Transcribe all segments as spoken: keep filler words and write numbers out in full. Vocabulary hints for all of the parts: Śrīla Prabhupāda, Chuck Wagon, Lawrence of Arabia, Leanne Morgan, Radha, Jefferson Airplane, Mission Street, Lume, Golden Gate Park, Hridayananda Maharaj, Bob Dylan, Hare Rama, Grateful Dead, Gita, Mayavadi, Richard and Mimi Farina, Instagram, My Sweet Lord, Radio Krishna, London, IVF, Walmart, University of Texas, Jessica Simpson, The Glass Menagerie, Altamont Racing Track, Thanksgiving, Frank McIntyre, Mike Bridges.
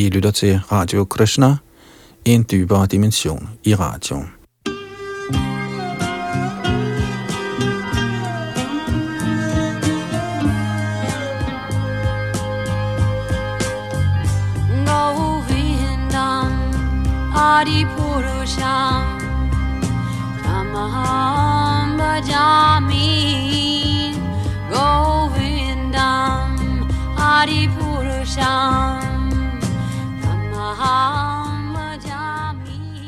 I lytter til Radio Krishna, en dybere dimension i radioen. Govindam Adi Purusham Tamaham Bhajami Govindam Adi Purusham.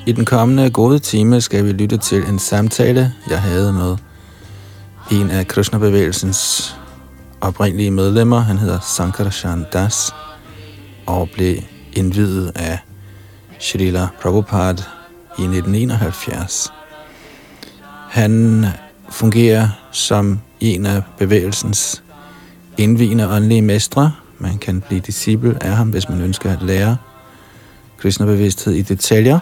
I den kommende gode time skal vi lytte til en samtale, jeg havde med en af Krishna-bevægelsens oprindelige medlemmer. Han hedder Sankarshan Das og blev indviet af Śrīla Prabhupāda i nitten enoghalvfjerds. Han fungerer som en af bevægelsens indviende åndelige mestre. Man kan blive disciple af ham, hvis man ønsker at lære Krishna-bevidsthed i detaljer.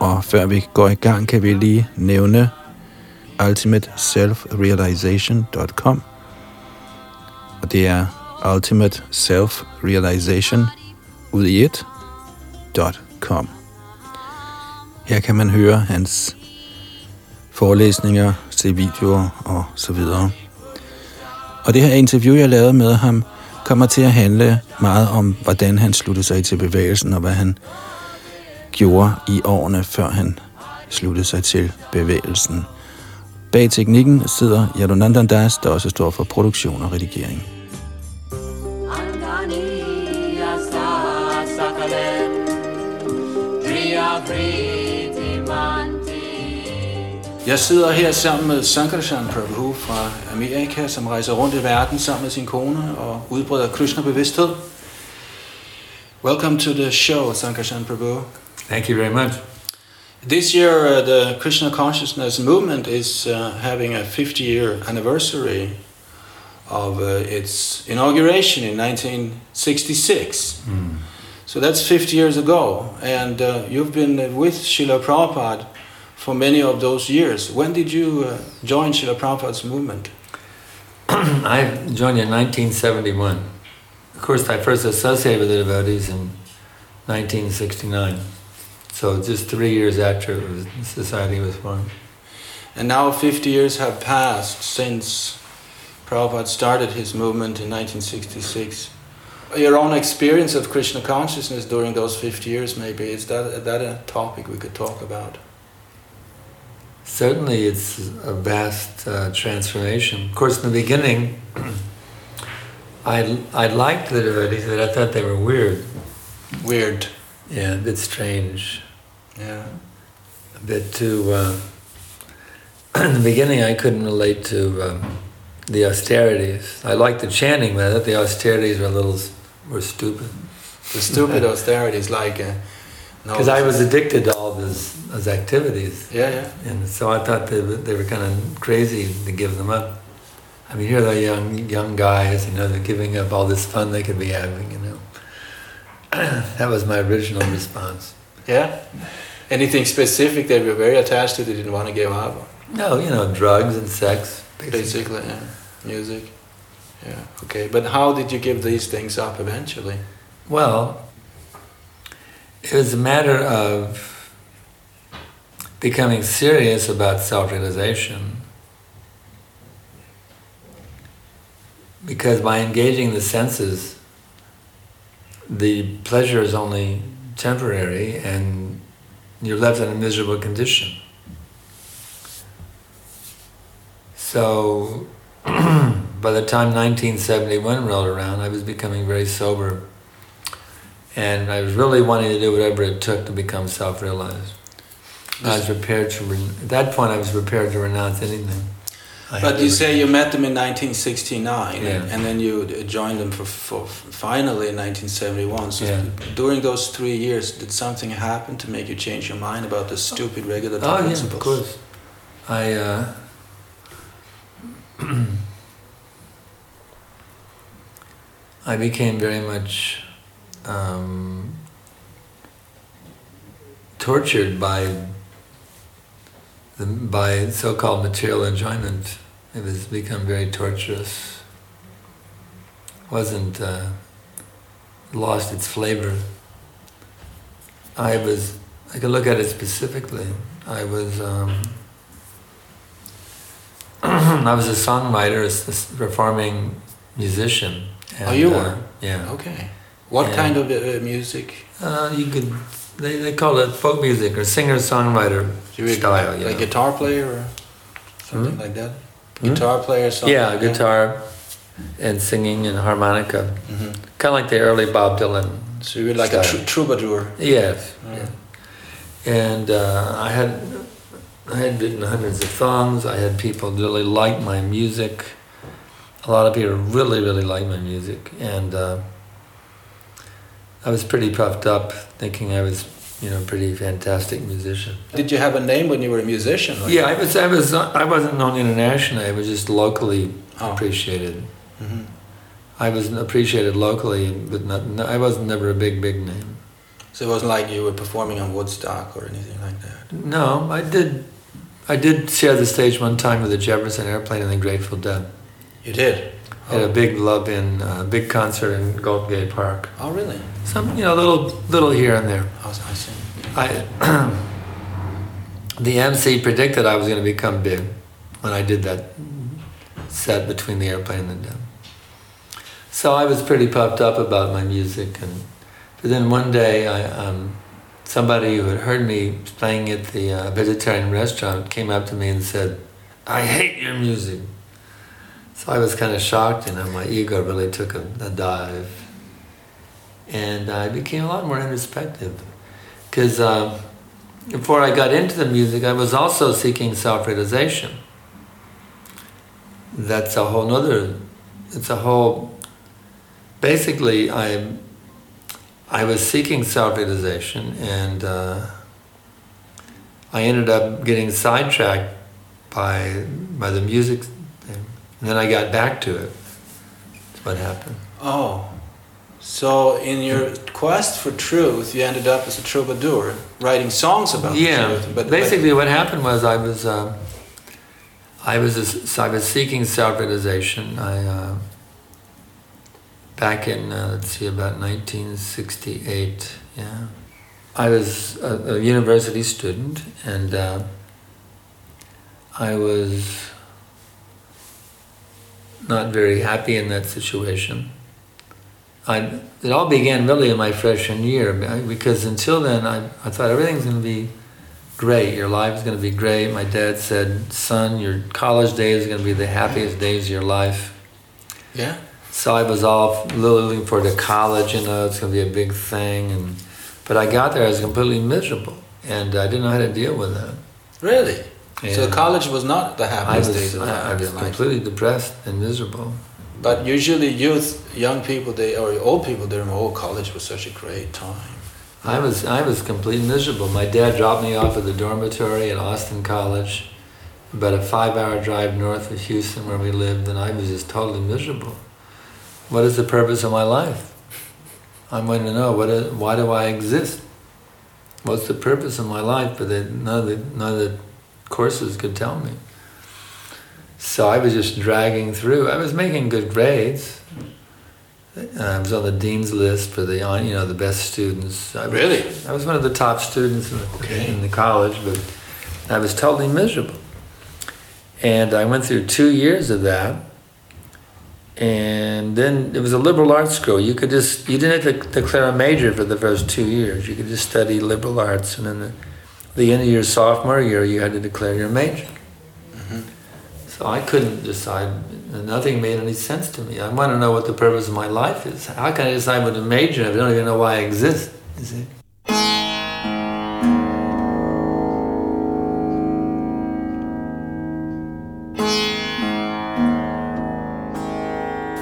Og før vi går i gang, kan vi lige nævne ultimate selfrealization punktum com. Og det er ultimate selfrealization ud i et .com. Her kan man høre hans forelæsninger, se videoer og så videre. Og det her interview, jeg lavede med ham, kommer til at handle meget om, hvordan han sluttede sig til bevægelsen, og hvad han gjorde i årene, før han sluttede sig til bevægelsen. Bag teknikken sidder Yadunandana Das, der også står for produktion og redigering. Jeg sidder her sammen med Sankarshan Prabhu fra Amerika, som rejser rundt i verden sammen med sin kone og udbreder Krishna-bevidsthed. Welcome to the show, Sankarshan Prabhu. Thank you very much. This year, uh, the Krishna Consciousness Movement is uh, having a fifty-year anniversary of uh, its inauguration in nineteen sixty-six. Mm. So that's fifty years ago, and uh, you've been with Śrīla Prabhupāda for many of those years. When did you uh, join Śrīla Prabhupāda's movement? I joined in nineteen seventy-one. Of course, I first associated with the devotees in nineteen sixty-nine. So just three years after it was, society was formed. And now fifty years have passed since Prabhupada started his movement in nineteen sixty-six. Your own experience of Krishna consciousness during those fifty years, maybe, is that, that a topic we could talk about? Certainly it's a vast uh, transformation. Of course, in the beginning, I, I liked the devotees, but I thought they were weird. Weird. Yeah, a bit strange. Yeah. A bit too... Uh, in the beginning I couldn't relate to um, the austerities. I liked the chanting, but I thought the austerities were a little were stupid. The stupid austerities, like... Because uh, no, I was addicted to all those, those activities. Yeah, yeah. And so I thought they, they were kind of crazy to give them up. I mean, here are the young, young guys, you know, they're giving up all this fun they could be having, you know. That was my original response. Yeah? Anything specific that you were very attached to that you didn't want to give up? No, you know, drugs and sex. Basically, basically yeah. Music. Yeah, okay. But how did you give these things up eventually? Well, it was a matter of becoming serious about self-realization. Because by engaging the senses, the pleasure is only temporary and you're left in a miserable condition. So by the time nineteen seventy-one rolled around, I was becoming very sober and I was really wanting to do whatever it took to become self-realized. I was prepared to, re- at that point I was prepared to renounce anything. I but you say you met them in nineteen sixty-nine, yeah. and then you joined them for, for finally in nineteen seventy-one. So yeah. During those three years, did something happen to make you change your mind about the stupid regulatory oh, principles? Oh yeah, of course. I uh, I became very much um, tortured by. By so-called material enjoyment, it has become very torturous. It wasn't uh, lost its flavor. I was, I could look at it specifically. I was, um, I was a songwriter, a performing musician. And, oh, you were? Uh, yeah. Okay. What and, kind of uh, music? Uh, you could, they, they call it folk music or singer-songwriter you style. Like, you know? Like guitar player or something mm-hmm. like that? Guitar player or something? Yeah, like guitar that? And singing and harmonica. Mm-hmm. Kind of like the early Bob Dylan. So you were like style. a tr- troubadour? Yes. Oh. Yeah. And uh, I had I had written hundreds of songs. I had people really like my music. A lot of people really, really liked my music. And uh, I was pretty puffed up, thinking I was, you know, pretty fantastic musician. Did you have a name when you were a musician? Like yeah, that? I was. I was. I wasn't known internationally. I was just locally oh. appreciated. Mm-hmm. I was appreciated locally, but not, no, I was never a big, big name. So it wasn't like you were performing on Woodstock or anything like that? No, I did. I did share the stage one time with the Jefferson Airplane and the Grateful Dead. You did? Oh. Had a big love in a uh, big concert in Golden Gate Park. Oh, really? Some, you know, little, little here and there. Oh, I see. I, the M C predicted I was going to become big when I did that set between the airplane and the dead. So I was pretty puffed up about my music, and but then one day, I, um, somebody who had heard me playing at the uh, vegetarian restaurant came up to me and said, "I hate your music." So I was kind of shocked, and you know, my ego really took a, a dive. And I became a lot more introspective. Because uh, before I got into the music, I was also seeking self-realization. That's a whole nother, it's a whole, basically I I was seeking self-realization, and uh, I ended up getting sidetracked by by the music thing. And then I got back to it. That's what happened. Oh. So in your quest for truth, you ended up as a troubadour, writing songs about yeah. the truth. But basically, what happened was I was uh, I was a, I was seeking self-realization. I uh, back in uh, let's see, about nineteen sixty-eight. Yeah, I was a, a university student, and uh, I was not very happy in that situation. I, it all began really in my freshman year, because until then I, I thought everything's going to be great, your life's going to be great. My dad said, "Son, your college days are going to be the happiest days of your life." Yeah. So I was all looking forward to college, you know, it's going to be a big thing. And but I got there, I was completely miserable, and I didn't know how to deal with that. Really? And so college was not the happiest I was, days of your life? I was completely depressed and miserable. But usually youth, young people, they or old people, they're in oh, college was such a great time. I was I was completely miserable. My dad dropped me off at the dormitory at Austin College, about a five-hour drive north of Houston where we lived, and I was just totally miserable. What is the purpose of my life? I'm going to know, what is, why do I exist? What's the purpose of my life? But they, none, of the, none of the courses could tell me. So I was just dragging through. I was making good grades. I was on the dean's list for the, you know, the best students. I was, really? I was one of the top students in the, okay. in the college, but I was totally miserable. And I went through two years of that. And then it was a liberal arts school. You could just, you didn't have to declare a major for the first two years. You could just study liberal arts. And then the, the end of your sophomore year, you had to declare your major. So I couldn't decide, nothing made any sense to me. I want to know what the purpose of my life is. How can I decide what to major if I don't even know why I exist, you see?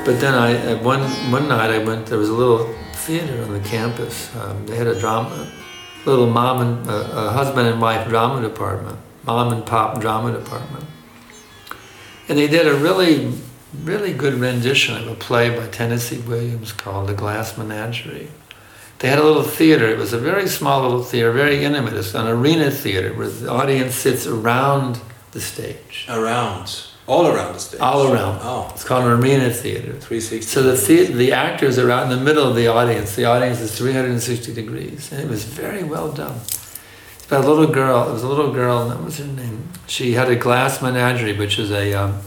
But then I, one, one night I went, there was a little theater on the campus. Um, they had a drama, little mom and, uh, a husband and wife drama department, mom and pop drama department. And they did a really, really good rendition of a play by Tennessee Williams called The Glass Menagerie. They had a little theater. It was a very small little theater, very intimate. It's an arena theater where the audience sits around the stage. Around? All around the stage? All around. Oh. It's called an arena theater. three sixty. So the, the the actors are out in the middle of the audience. The audience is three hundred sixty degrees. And it was very well done. It's about a little girl. It was a little girl, and what was her name? She had a glass menagerie, which is a um,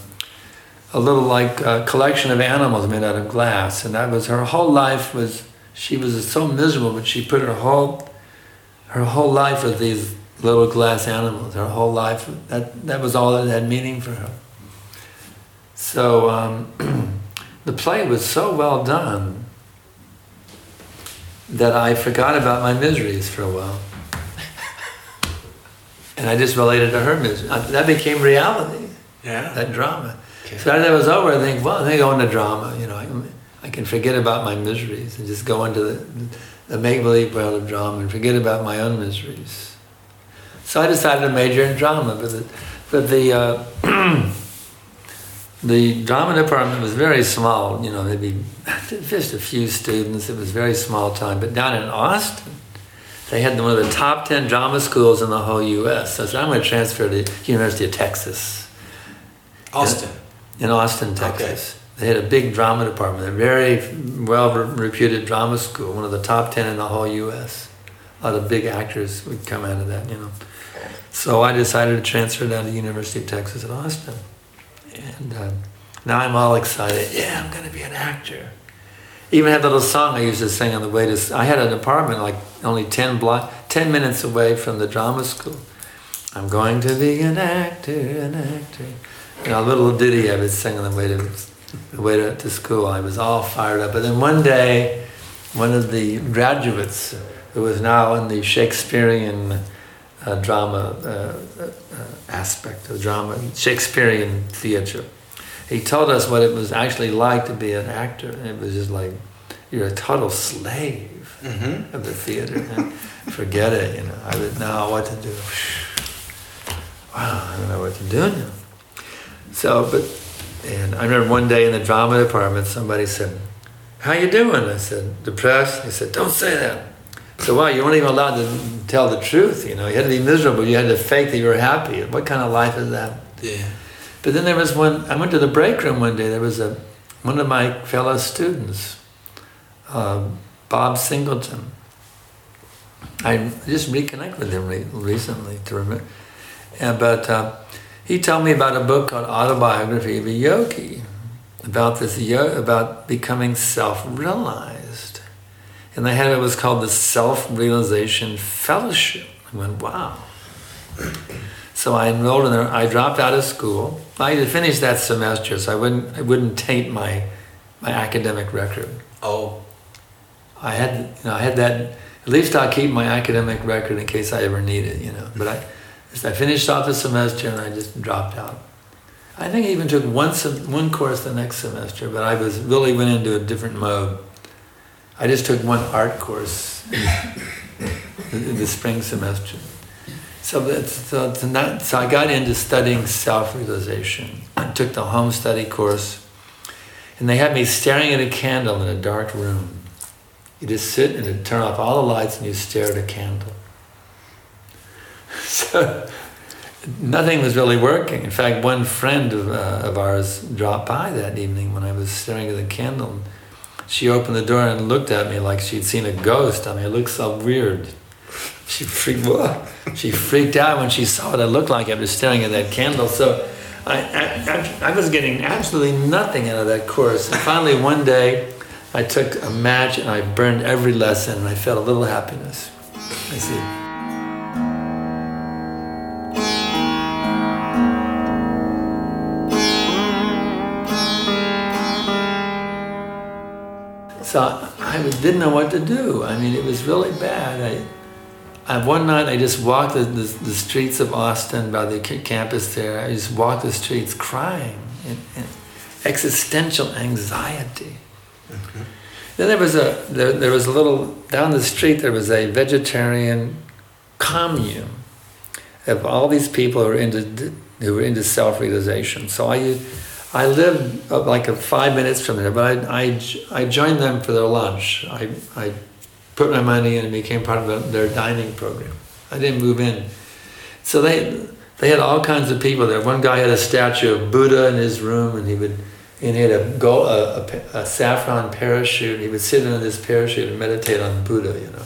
a little like uh, collection of animals made out of glass. And that was her whole life was, she was so miserable, but she put her whole, her whole life with these little glass animals. Her whole life, that, that was all that had meaning for her. So um, the play was so well done that I forgot about my miseries for a while. And I just related to her misery. That became reality, yeah. That drama. Okay. So after that was over, I think, well, I go into drama. You know, I can, I can forget about my miseries and just go into the, the make-believe world of drama and forget about my own miseries. So I decided to major in drama, but the... But the uh, the drama department was very small, you know, maybe just a few students. It was very small time. But down in Austin, they had one of the top ten drama schools in the whole U S So I said, I'm going to transfer to University of Texas. Austin? In, in Austin, Texas. Okay. They had a big drama department, a very well-reputed drama school, one of the top ten in the whole U S A lot of big actors would come out of that, you know. So I decided to transfer down to University of Texas at Austin. And uh, now I'm all excited. Yeah, I'm going to be an actor. Even had a little song I used to sing on the way to... I had an apartment like only ten block, ten minutes away from the drama school. I'm going to be an actor, an actor. You know, a little ditty I would sing on the way to the way to, to school. I was all fired up. But then one day, one of the graduates who was now in the Shakespearean... Uh, drama uh, uh, aspect of drama, Shakespearean theater. He told us what it was actually like to be an actor, and it was just like, you're a total slave mm-hmm. of the theater. Forget it, you know. I didn't know what to do. Wow, I don't know what to do now. So, but, and I remember one day in the drama department, somebody said, "How you doing?" I said, "Depressed." He said, "Don't say that." So, wow, you weren't even allowed to tell the truth, you know. You had to be miserable. You had to fake that you were happy. What kind of life is that? Yeah. But then there was one, I went to the break room one day. There was a one of my fellow students, uh, Bob Singleton. I just reconnected with him re- recently to remember. And, but uh, he told me about a book called Autobiography of a Yogi, about this yo- about becoming self-realized. And they had it was called the Self-Realization Fellowship. I went, wow. So I enrolled in there. I dropped out of school. I had finished that semester, so I wouldn't I wouldn't taint my my academic record. Oh. I had you know, I had that, at least I'll keep my academic record in case I ever need it, you know. But I I finished off the semester and I just dropped out. I think I even took one one course the next semester, but I was really went into a different mode. I just took one art course in the spring semester. So, that's, so, it's not, so I got into studying self-realization. I took the home study course, and they had me staring at a candle in a dark room. You just sit and you turn off all the lights and you stare at a candle. So nothing was really working. In fact, one friend of, uh, of ours dropped by that evening when I was staring at the candle. She opened the door and looked at me like she'd seen a ghost. I mean, it looked so weird. She freaked, whoa. She freaked out when she saw what I looked like after staring at that candle. So I, I, I was getting absolutely nothing out of that course. And finally, one day, I took a match and I burned every lesson and I felt a little happiness. I see. So I didn't know what to do. I mean, it was really bad. I, I one night I just walked the, the, the streets of Austin by the campus there. I just walked the streets crying in, in existential anxiety. Okay. Then there was a there, there was a little down the street. There was a vegetarian commune of all these people who were into who were into self-realization. So I. I lived like a five minutes from there, but I, I, I joined them for their lunch. I, I put my money in and became part of their dining program. I didn't move in. So they They had all kinds of people there. One guy had a statue of Buddha in his room, and he would, and he had a, gold, a, a, a saffron parachute, and he would sit under this parachute and meditate on Buddha, you know.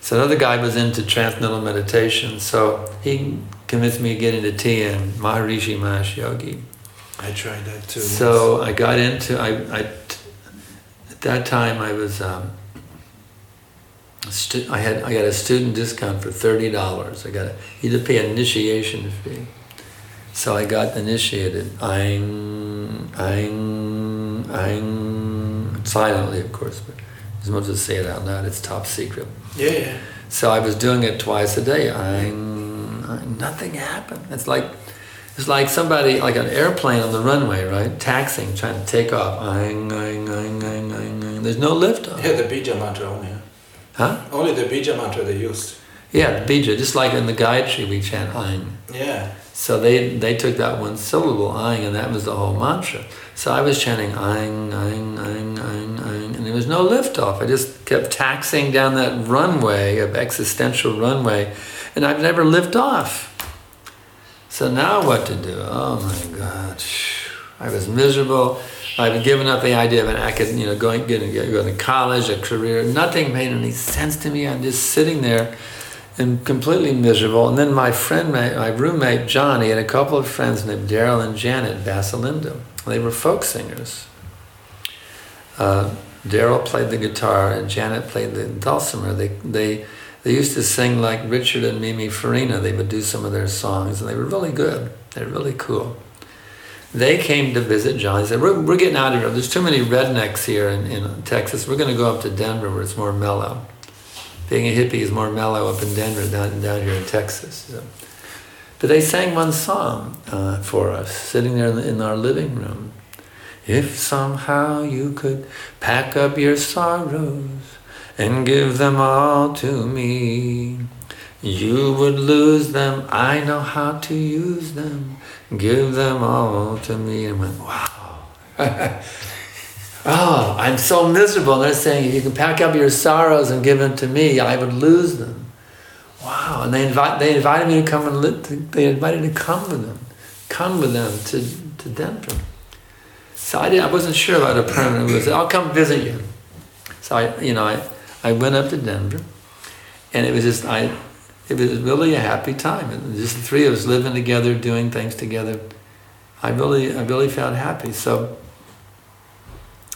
So another guy was into transcendental meditation, so he convinced me to get into T M, Maharishi Mahesh Yogi. I tried that too. So once. I got into, I, I, at that time I was, um, stu- I had I got a student discount for thirty dollars. I got a, you had to pay an initiation fee. So I got initiated, I'm, I'm, I'm, silently of course, but as much as say it out loud, it's top secret. Yeah. So I was doing it twice a day. I, I nothing happened. It's like it's like somebody like an airplane on the runway, right? Taxiing, trying to take off. I, I, I, I, I. There's no liftoff. Yeah, the bija mantra only. Huh? Only the bija mantra they used. Yeah, the bija, just like in the Gayatri we chant Aing. Yeah. So they they took that one syllable Aing, and that was the whole mantra. So I was chanting Aing, Aing, Aing, Aing, Aing, and there was no liftoff. I just kept taxiing down that runway of existential runway, and I've never lived off. So now what to do? Oh my God! I was miserable. I've given up the idea of an academic, you know, going getting going to college, a career. Nothing made any sense to me. I'm just sitting there and completely miserable. And then my friend, my, my roommate, Johnny, and a couple of friends named Daryl and Janet Basalindo. They were folk singers. Uh, Daryl played the guitar and Janet played the dulcimer. They, they, they used to sing like Richard and Mimi Farina. They would do some of their songs and they were really good. They were really cool. They came to visit Johnny. They said, we're, we're getting out of here. There's too many rednecks here in, in Texas. We're going to go up to Denver where it's more mellow. Being a hippie is more mellow up in Denver than down here in Texas. So. But they sang one song uh, for us, sitting there in our living room. If somehow you could pack up your sorrows and give them all to me, you would lose them, I know how to use them, give them all to me. And I went, wow. Oh, I'm so miserable. And they're saying, if you can pack up your sorrows and give them to me, I would lose them. Wow. And they invite they invited me to come and live, to, they invited me to come with them, come with them to, to Denver. So I didn't, I wasn't sure about a permanent visit. I'll come visit you. So I, you know, I, I went up to Denver, and it was just I, it was really a happy time. And just the three of us living together, doing things together. I really, I really felt happy. So.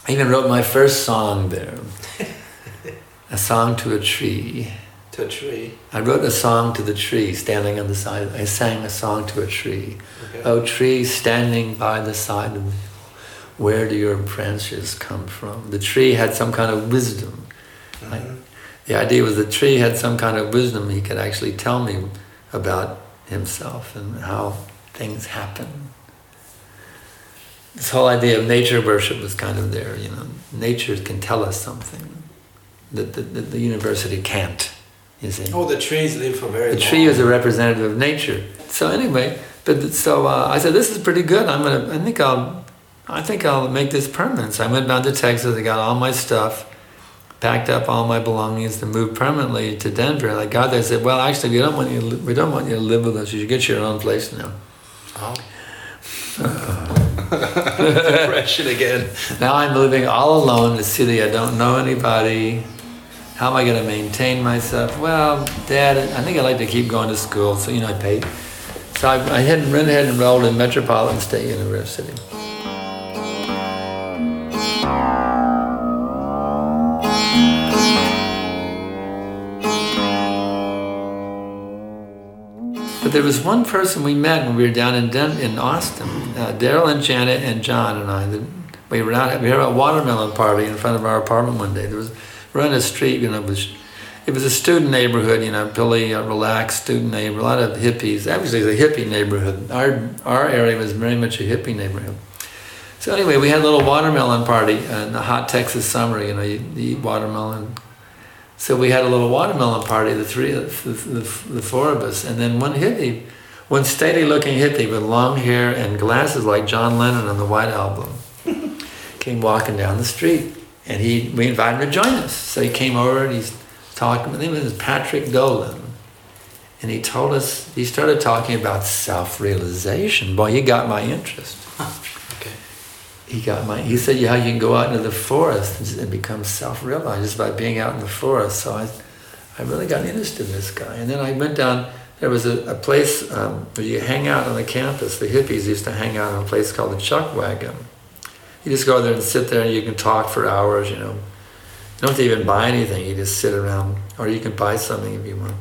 I even wrote my first song there, a song to a tree. To a tree? I wrote a song to the tree, standing on the side. I sang a song to a tree. Okay. Oh, tree standing by the side of the hill, where do your branches come from? The tree had some kind of wisdom. Mm-hmm. I, the idea was the tree had some kind of wisdom. He could actually tell me about himself and how things happen. This whole idea of nature worship was kind of there, you know. Nature can tell us something that the, that the university can't, you see. Oh, the trees live for very long. The tree is a representative of nature. So anyway, but so uh, I said, this is pretty good. I'm gonna. I think I'll. I think I'll make this permanent. So I went down to Texas. I got all my stuff, packed up all my belongings to move permanently to Denver. And I got there. I said, well, actually, we don't want you. To, we don't want you to live with us. You should get your own place now. Oh. Uh, Depression again. Now I'm living all alone in the city. I don't know anybody. How am I going to maintain myself? Well, Dad, I think I like to keep going to school, so you know I paid. So I, I had went ahead and enrolled in Metropolitan State University. But there was one person we met when we were down in Den- in Austin, uh, Daryl and Janet and John and I. The, we were out we had a watermelon party in front of our apartment one day. There was we're on a street, you know, it was, it was a student neighborhood, you know, really uh, relaxed student neighborhood, a lot of hippies. Actually, it was a hippie neighborhood. Our our area was very much a hippie neighborhood. So anyway, we had a little watermelon party in the hot Texas summer. You know, you, you eat watermelon. So we had a little watermelon party, the three, the, the, the four of us, and then one hippie, one stately-looking hippie with long hair and glasses like John Lennon on the White Album, came walking down the street, and he we invited him to join us. So he came over and he's talking. His name was Patrick Dolan, And he told us, he started talking about self-realization. Boy, you got my interest. Okay. He got my, he said, yeah, you can go out into the forest and become self-realized just by being out in the forest. So I, I really got interested in this guy. And then I went down, there was a, a place um, where you hang out on the campus. The hippies used to hang out in a place called the Chuck Wagon. You just go there and sit there and you can talk for hours, you know. You don't have to even buy anything, you just sit around, or you can buy something if you want.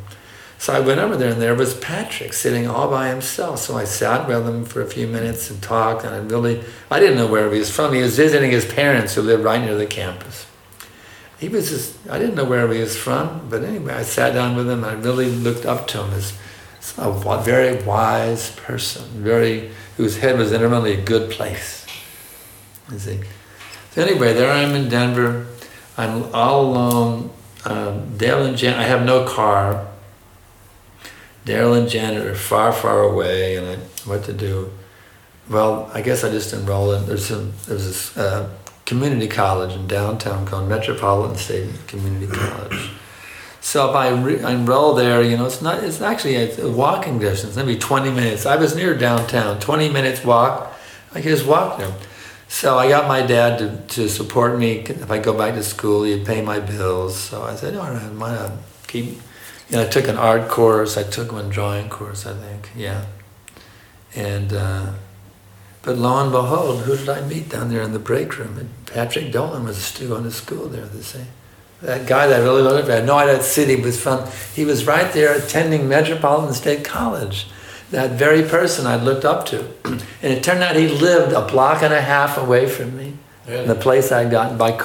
So I went over there, and there was Patrick sitting all by himself. So I sat with him for a few minutes and talked, and I really, I didn't know where he was from. He was visiting his parents who lived right near the campus. He was just, I didn't know where he was from, but anyway, I sat down with him, and I really looked up to him as a very wise person, very, whose head was in a really good place, you see. So anyway, there I am in Denver. I'm all alone, um, Daryl and Janet, I have no car. Daryl and Janet are far, far away, and I, what to do? Well, I guess I just enrolled in, there's some, there's this uh, community college in downtown called Metropolitan State Community College. So if I, re, I enroll there, you know, it's not, it's actually a, a walking distance, maybe twenty minutes. I was near downtown, twenty minutes walk, I could just walk there. So I got my dad to, to support me. If I go back to school, he'd pay my bills. So I said, all right, why not keep... You know, I took an art course, I took one drawing course, I think, yeah. And, uh, but lo and behold, who did I meet down there in the break room? And Patrick Dolan was going to school there, they say. That guy that I really loved, I had no idea that city was from, he was right there attending Metropolitan State College, that very person I'd looked up to. And it turned out he lived a block and a half away from me, really? The place I'd gotten by,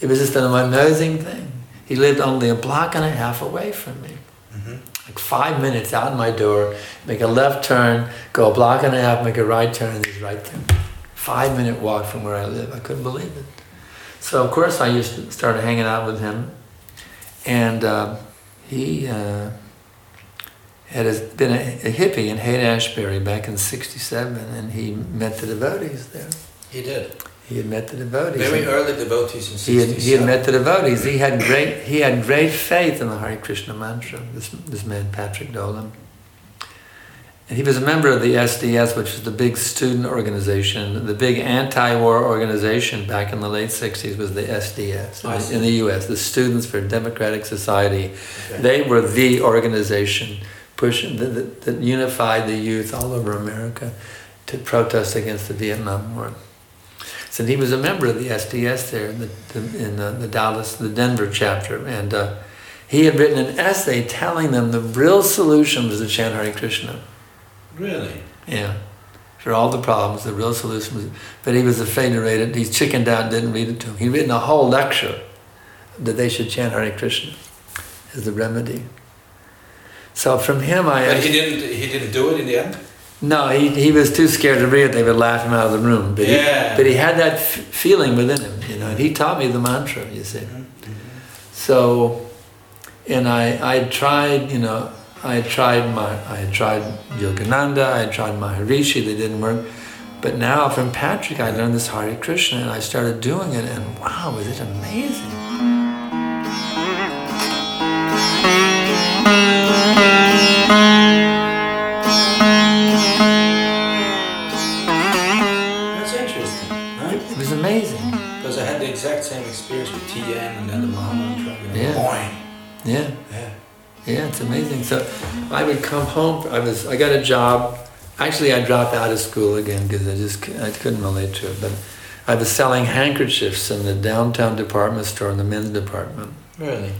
it was just an amazing thing. He lived only a block and a half away from me. Mm-hmm. Like five minutes out my door, make a left turn, go a block and a half, make a right turn, and he's right there. Five minute walk from where I live. I couldn't believe it. So of course I used to start hanging out with him. And uh, he uh, had a, been a, a hippie in Haight-Ashbury back in sixty-seven, and he met the devotees there. He did. He had met the devotees. Very early devotees in sixty-seven. He had, he had met the devotees. He had great he had great faith in the Hare Krishna mantra, this this man, Patrick Dolan. And he was a member of the S D S, which was the big student organization, the big anti-war organization back in the late sixties was the S D S oh, in the U S, the Students for Democratic Society. Okay. They were the organization pushing that, that unified the youth all over America to protest against the Vietnam War. And he was a member of the S D S there in the, the, in the, the Dallas, the Denver chapter. And uh, he had written an essay telling them the real solution was to chant Hare Krishna. Really? Yeah. For all the problems, the real solution was... But he was afraid to read it. He chickened out, didn't read it to him. He'd written a whole lecture that they should chant Hare Krishna as the remedy. So from him I... But he didn't, he didn't do it in the end? No, he he was too scared to read it. They would laugh him out of the room. But, yeah. he, but he had that f- feeling within him, you know, and he taught me the mantra, you see. Mm-hmm. So, and I I tried, you know, I tried my, I tried Yogananda, I tried Maharishi, they didn't work. But now from Patrick, I learned this Hare Krishna, and I started doing it, and wow, was it amazing. Same experience with T M and then the Mahamantra. Yeah. yeah, yeah, yeah. It's amazing. So I would come home. I was. I got a job. Actually, I dropped out of school again because I just I couldn't relate to it. But I was selling handkerchiefs in the downtown department store in the men's department. Really.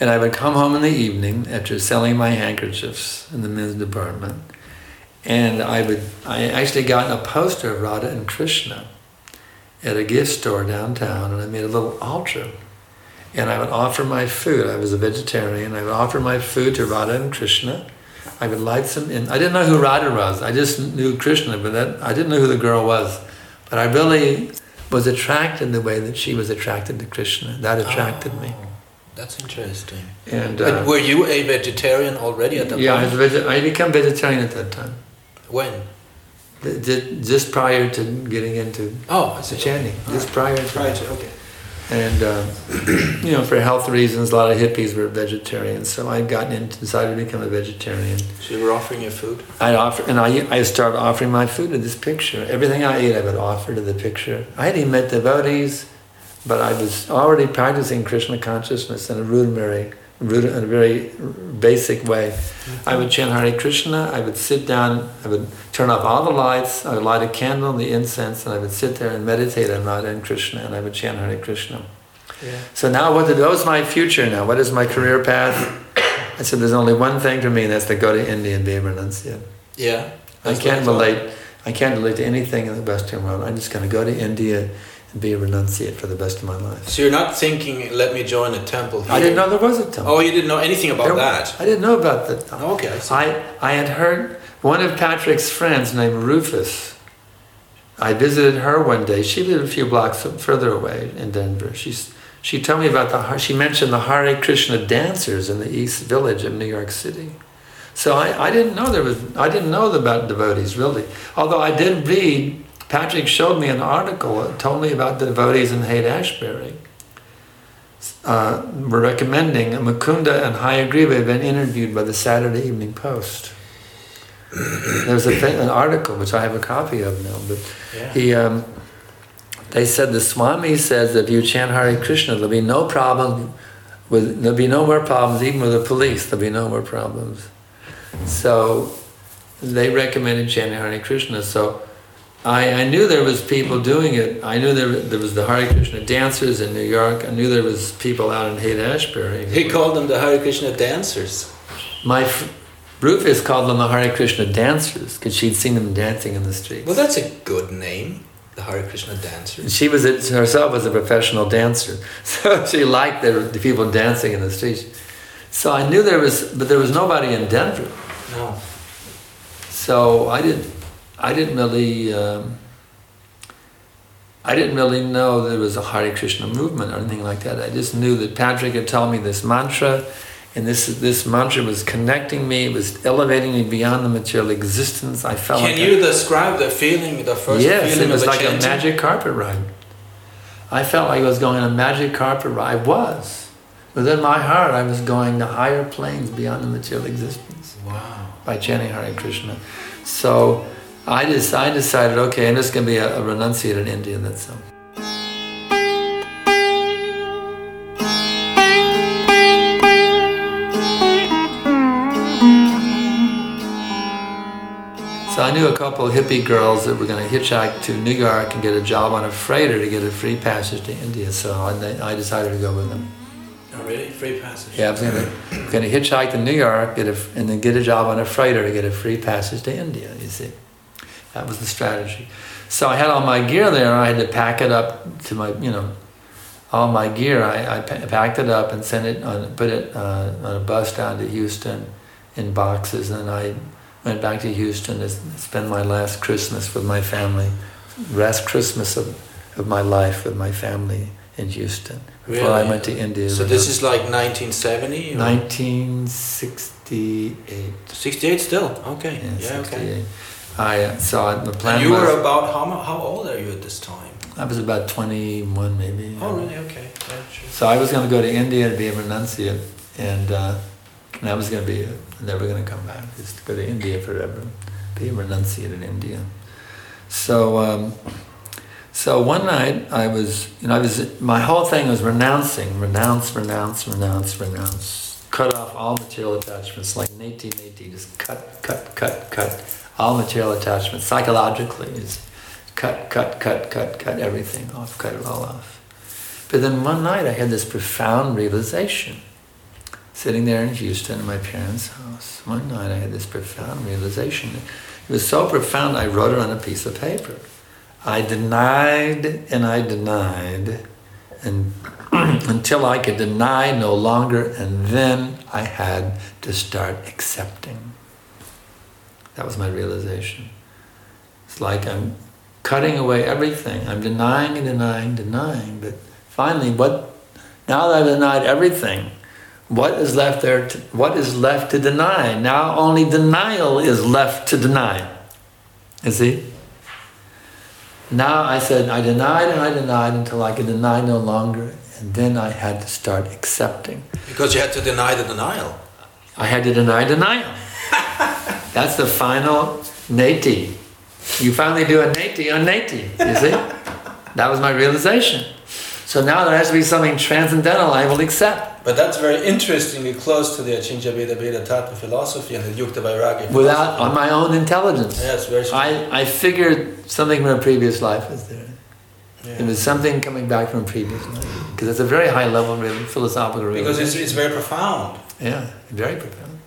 And I would come home in the evening after selling my handkerchiefs in the men's department, and I would. I actually got a poster of Radha and Krishna at a gift store downtown, and I made a little altar. And I would offer my food. I was a vegetarian. I would offer my food to Radha and Krishna. I would light some in. I didn't know who Radha was. I just knew Krishna, but that, I didn't know who the girl was. But I really was attracted the way that she was attracted to Krishna. That attracted oh, me. That's interesting. And but uh, were you a vegetarian already at that yeah, time? Yeah, I, I became vegetarian at that time. When? Just prior to getting into oh, I see. Chanting, okay. just prior to, prior to okay. And, uh, you know, for health reasons, a lot of hippies were vegetarians. So I had gotten in, decided to become a vegetarian. So you were offering your food? I'd offer, and I I started offering my food to this picture. Everything I ate, I would offer to the picture. I hadn't even met devotees, but I was already practicing Krishna consciousness in a rudimentary, in a very basic way. Mm-hmm. I would chant Hare Krishna, I would sit down, I would turn off all the lights, I would light a candle, the incense, and I would sit there and meditate on Radha and Krishna, and I would chant Hare Krishna. Yeah. So now what, did, what was my future now? What is my career path? I said, there's only one thing for me, and that's to go to India and be a renunciate. Yeah. I can't relate, I can't relate to anything in the Western world. I'm just going to go to India and be a renunciate for the best of my life. So you're not thinking, let me join a temple here. I didn't know there was a temple. Oh, you didn't know anything about there, that? I didn't know about that. Oh, okay. I, I I had heard one of Patrick's friends named Rufus. I visited her one day. She lived a few blocks further away in Denver. She's, she told me about the, she mentioned the Hare Krishna dancers in the East Village of New York City. So I, I didn't know there was, I didn't know about devotees really. Although I did read, Patrick showed me an article that told me about the devotees in Haight-Ashbury. Uh, we're recommending Mukunda and Hayagriva have been interviewed by the Saturday Evening Post. There's a thing, an article which I have a copy of now, but yeah. he, um, they said the Swami says that if you chant Hare Krishna, there'll be no problem with, there'll be no more problems, even with the police, there'll be no more problems. So they recommended chanting Hare Krishna. So I, I knew there was people doing it. I knew there, there was the Hare Krishna dancers in New York. I knew there was people out in Haight-Ashbury. He called them the Hare Krishna dancers. My f- Rufus called them the Hare Krishna dancers because she'd seen them dancing in the streets. Well, that's a good name, the Hare Krishna dancers. She was a, herself was a professional dancer, so she liked the, the people dancing in the streets. So I knew there was, but there was nobody in Denver. No. So I didn't. I didn't really, um, I didn't really know there was a Hare Krishna movement or anything like that. I just knew that Patrick had told me this mantra, and this this mantra was connecting me. It was elevating me beyond the material existence. I felt. Can like you I, describe the feeling, the first yes, feeling? Yes, it was of like chanting? A magic carpet ride. I felt like I was going on a magic carpet ride. I was. Within my heart, I was going to higher planes beyond the material existence. Wow! By chanting Hare Krishna, so. I just, I decided, okay, I'm just going to be a, a renunciate in India, and that's all. So I knew a couple of hippie girls that were going to hitchhike to New York and get a job on a freighter to get a free passage to India, so I, I decided to go with them. Oh, really? Free passage? Yeah, I was going to hitchhike to New York get a, and then get a job on a freighter to get a free passage to India, you see. That was the strategy. So I had all my gear there. I had to pack it up to my, you know, all my gear. I, I packed it up and sent it on, put it uh, on a bus down to Houston in boxes. And I went back to Houston to spend my last Christmas with my family, last Christmas of, of my life with my family in Houston. Before really? I went to India. So this is like nineteen seventy? Or? nineteen sixty-eight. sixty-eight still? Okay. Yeah, yeah okay. I, uh, so I, the plan and you was, were about, how how old are you at this time? I was about twenty-one maybe. Oh, really? Okay. Yeah, sure. So I was going to go to India and be a renunciate, and, uh, and I was going to be a, never going to come back, just go to India forever, be a renunciate in India. So um, so one night I was, you know, I was, my whole thing was renouncing, renounce, renounce, renounce, renounce. Cut off all material attachments, like neti neti, just cut, cut, cut, cut. All material attachments, psychologically, is cut, cut, cut, cut, cut everything off, cut it all off. But then one night I had this profound realization. Sitting there in Houston in my parents' house, one night I had this profound realization. It was so profound I wrote it on a piece of paper. I denied and I denied and until I could deny no longer, and then I had to start accepting. That was my realization. It's like I'm cutting away everything. I'm denying and denying, denying. But finally, what? Now that I've denied everything, what is left there? To, what is left to deny? Now only denial is left to deny. You see? Now I said I denied and I denied until I could deny no longer, And then I had to start accepting. Because you had to deny the denial. I had to deny denial. That's the final neti. You finally do a neti on neti, you see? That was my realization. So now there has to be something transcendental I will accept. But that's very interestingly close to the Achinja Veda Veda Tattva philosophy and the Yukta Vairagya philosophy. Without, on my own intelligence. Yes, very true. I, I figured something from a previous life was there. Yeah. It was something coming back from a previous life. Because it's a very high level really, philosophical realization. Because it's, it's very profound. Yeah, very profound.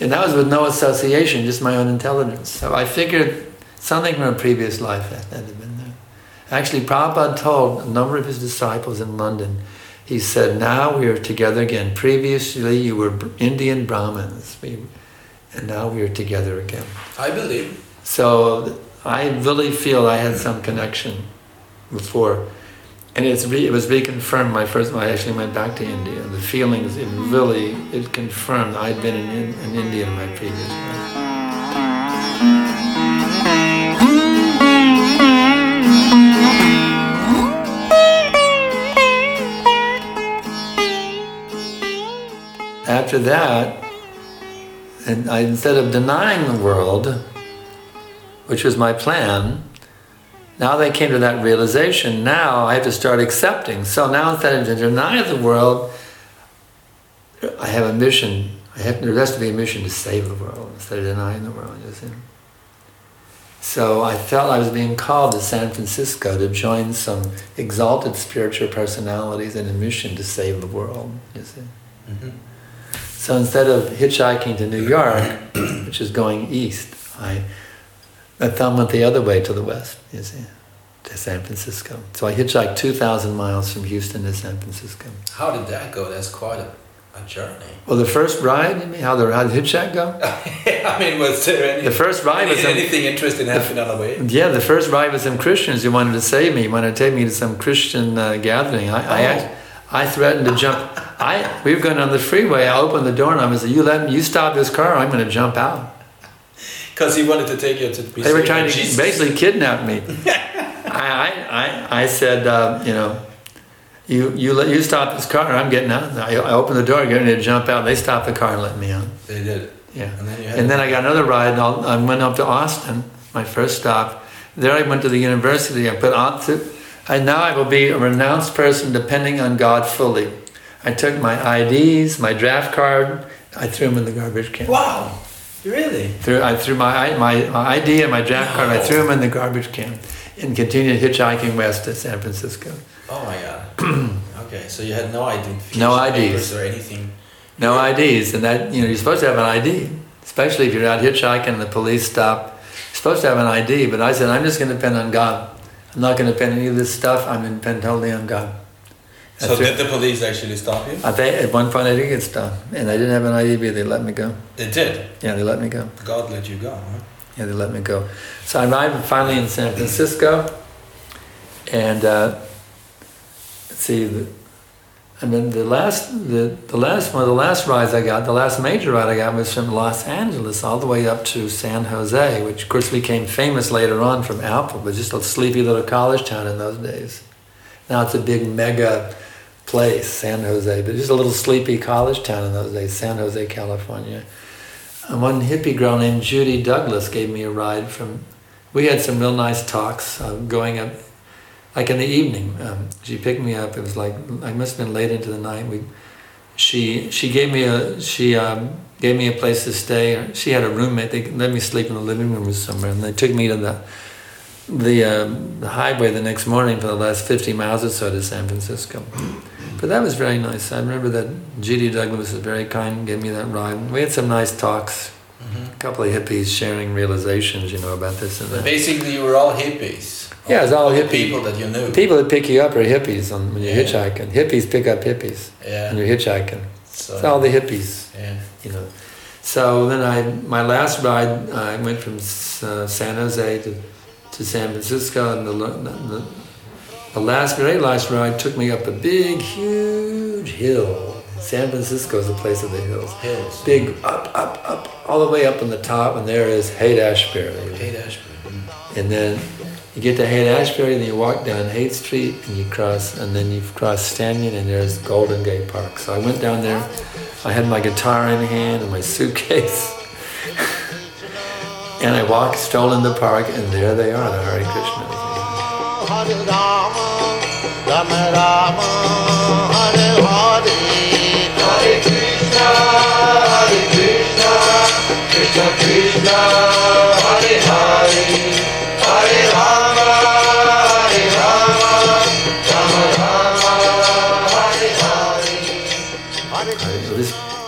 And that was with no association, just my own intelligence. So I figured something from a previous life that, that had been. Actually, Prabhupada told a number of his disciples in London, he said, now we are together again. Previously, you were Indian Brahmins, and now we are together again. I believe. So, I really feel I had some connection before. And it's re- it was reconfirmed my first time I actually went back to India. The feelings, it really, it confirmed I'd been an, an Indian in my previous life. After that, and I, instead of denying the world, which was my plan, now they came to that realization, now I have to start accepting. So now instead of denying the world, I have a mission. I have, there has to be a mission to save the world instead of denying the world. You see? So I felt I was being called to San Francisco to join some exalted spiritual personalities in a mission to save the world. You see? Mm-hmm. So instead of hitchhiking to New York, which is going east, I, my thumb went the other way to the west, you see, to San Francisco. So I hitchhiked two thousand miles from Houston to San Francisco. How did that go? That's quite a, a journey. Well, the first ride, you mean, how, the, how did hitchhike go? I mean, was there any, the first ride was any, anything some, interesting happened on the way? Yeah, the first ride was some Christians who wanted to save me, wanted to take me to some Christian uh, gathering. I, oh. I actually, I threatened to jump. I we were going on the freeway. I opened the door and I said, "You let me, you stop this car. I'm going to jump out." Because he wanted to take you to. Be they were trying to Jesus. basically kidnap me. I, I I said, uh, you know, you you let you stop this car. I'm getting out. And I, I opened the door, getting to jump out. They stopped the car and let me out. They did. Yeah. And then, you had and then I got another ride. And I'll, I went up to Austin. My first stop. There I went to the university. I put on to. I now I will be a renounced person depending on God fully. I took my I Ds, my draft card, I threw them in the garbage can. Wow, really? Threw, I threw my, my, my I D and my draft no. card, I threw them in the garbage can and continued hitchhiking west to San Francisco. Oh my God. Okay, so you had no I D? No I Ds. Or anything? No I Ds, and that, you know, you're supposed to have an I D, especially if you're out hitchhiking and the police stop. You're supposed to have an I D, but I said, I'm just going to depend on God. I'm not going to depend on any of this stuff. I'm going to depend totally on God. That's so did the police actually stop you? I think at one point I did get stopped. And I didn't have an I D, but they let me go. They did? Yeah, they let me go. God let you go, huh? Yeah, they let me go. So I arrived finally in San Francisco. And uh, let's see. The, and then the last, the, the last one of the last rides I got, the last major ride I got was from Los Angeles all the way up to San Jose, which of course became famous later on from Apple, but just a sleepy little college town in those days. Now it's a big mega place, San Jose, but just a little sleepy college town in those days, San Jose, California. And one hippie girl named Judy Douglas gave me a ride from, we had some real nice talks uh, going up, like in the evening, um, she picked me up. It was like I must have been late into the night. We, she she gave me a she um, gave me a place to stay. She had a roommate. They let me sleep in the living room or somewhere, and they took me to the the, um, the highway the next morning for the last fifty miles or so to San Francisco. But that was very nice. I remember that Judy Douglas was very kind, gave me that ride. We had some nice talks. Mm-hmm. A couple of hippies sharing realizations, you know, about this and that. Basically, you were all hippies. Yeah, it's all hippies. People that you knew. People that pick you up are hippies on, when you're yeah. hitchhiking. Hippies pick up hippies yeah. when you're hitchhiking. So, it's all the hippies, yeah. you know. So then I, my last ride, I went from uh, San Jose to, to San Francisco, and the, the, the last, very last ride took me up a big, huge hill. San Francisco is the place of the hills. Hills. Big, up, up, up, all the way up on the top, and there is Haight-Ashbury. Haight-Ashbury. And then You get to Haight-Ashbury and you walk down Haight Street and you cross, and then you cross Stanion and there's Golden Gate Park. So I went down there, I had my guitar in hand and my suitcase, and I walked, strolled in the park, and there they are, the Hare Krishna.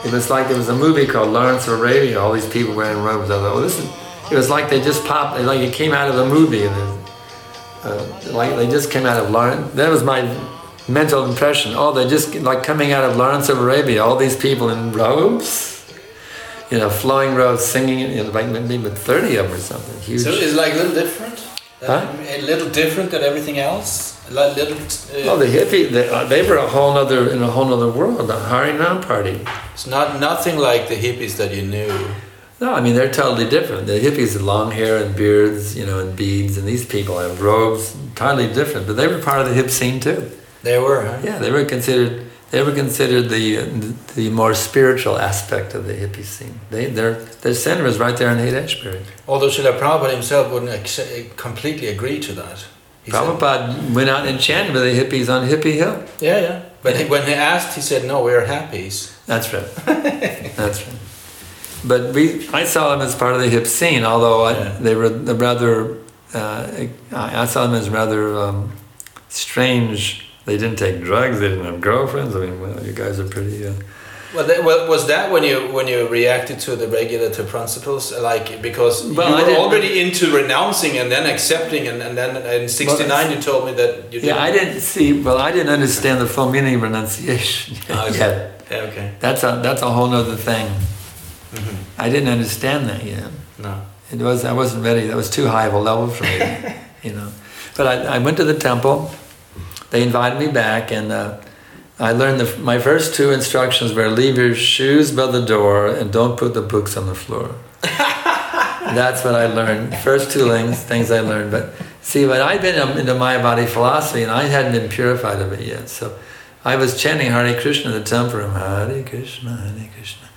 It was like there was a movie called Lawrence of Arabia. All these people wearing robes. I thought, well, this is. It was like they just popped. Like it came out of a movie, and it, uh, like they just came out of Lawrence. That was my mental impression. Oh, they're just like coming out of Lawrence of Arabia. All these people in robes, you know, flowing robes, singing. You know, like maybe thirty of them or something. Huge. So it's like a little different. Huh? A little different than everything else. Like little, uh, oh, the hippie, they, uh, they were a whole other, in a whole other world, the Hare Rama party. It's not nothing like the hippies that you knew. No, I mean, they're totally different. The hippies have long hair and beards, you know, and beads, and these people have robes, totally different. But they were part of the hip scene too. They were, huh? Yeah, they were considered, they were considered the the more spiritual aspect of the hippie scene. They, their, their center is right there in Haight-Ashbury. Although Śrīla Prabhupāda himself wouldn't ac- completely agree to that. He Prabhupada said, went out and chanted with the hippies on Hippie Hill. Yeah, yeah. But yeah. He, when they asked, he said, no, we're happies. That's right. That's right. But we, I saw them as part of the hip scene, although I, yeah. they were rather, uh, I saw them as rather um, strange. They didn't take drugs, they didn't have girlfriends. I mean, well, you guys are pretty... Uh, Well, that, well, was that when you when you reacted to the regulative principles, like because well, you were already into renouncing and then accepting, and, and then in sixty-nine well, you told me that you didn't. Yeah, I didn't see. Well, I didn't understand the full meaning of renunciation oh, okay. yet. Yeah, okay. That's a that's a whole other thing. Mm-hmm. I didn't understand that yet. No, it was I wasn't ready. That was too high of a level for me, you know. But I, I went to the temple. They invited me back and. Uh, I learned the, my first two instructions were leave your shoes by the door and don't put the books on the floor. That's what I learned. First two things, things I learned. But see, when I'd been into Mayavadi philosophy and I hadn't been purified of it yet, so I was chanting Hare Krishna in the temple room. Hare Krishna, Hare Krishna.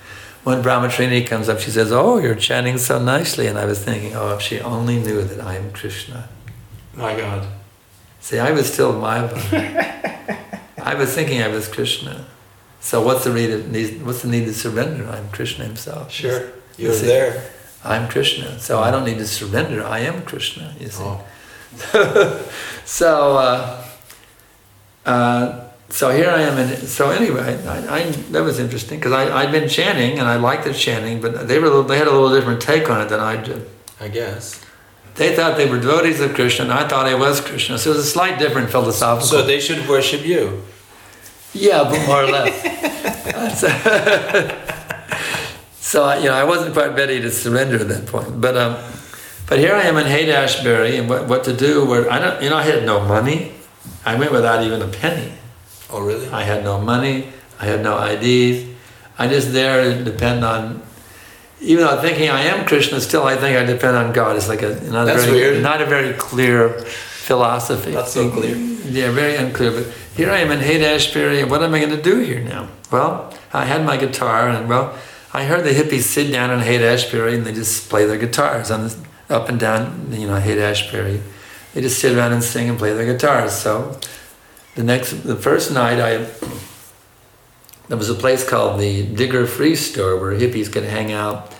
When Brahmatrini comes up, she says, "Oh, you're chanting so nicely," and I was thinking, "Oh, if she only knew that I am Krishna." My God. See, I was still Mayavadi. I was thinking I was Krishna. So what's the need of, what's the need to surrender? I'm Krishna himself. Sure, you you're see? There. I'm Krishna, so I don't need to surrender. I am Krishna, you see. Oh. so uh, uh, so here I am. In, so anyway, I, I, that was interesting, because I'd been chanting, and I liked the chanting, but they were they had a little different take on it than I did. I guess. They thought they were devotees of Krishna, and I thought I was Krishna. So it was a slight different philosophical. So they should worship you. Yeah, but more or less. So, you know, I wasn't quite ready to surrender at that point. But um, but here I am in Haight-Ashbury, and what, what to do, where I don't, you know, I had no money. I went without even a penny. Oh, really? I had no money. I had no I Ds. I just there to depend on, even though thinking I am Krishna, still I think I depend on God. It's like a, not, a very, weird. not a very clear philosophy. That's so clear. Yeah, very unclear, but here I am in Haight-Ashbury, and what am I going to do here now? Well, I had my guitar, and well, I heard the hippies sit down in Haight-Ashbury, and they just play their guitars on this, up and down, you know, Haight-Ashbury. They just sit around and sing and play their guitars. So the next, the first night, I there was a place called the Digger Free Store where hippies could hang out,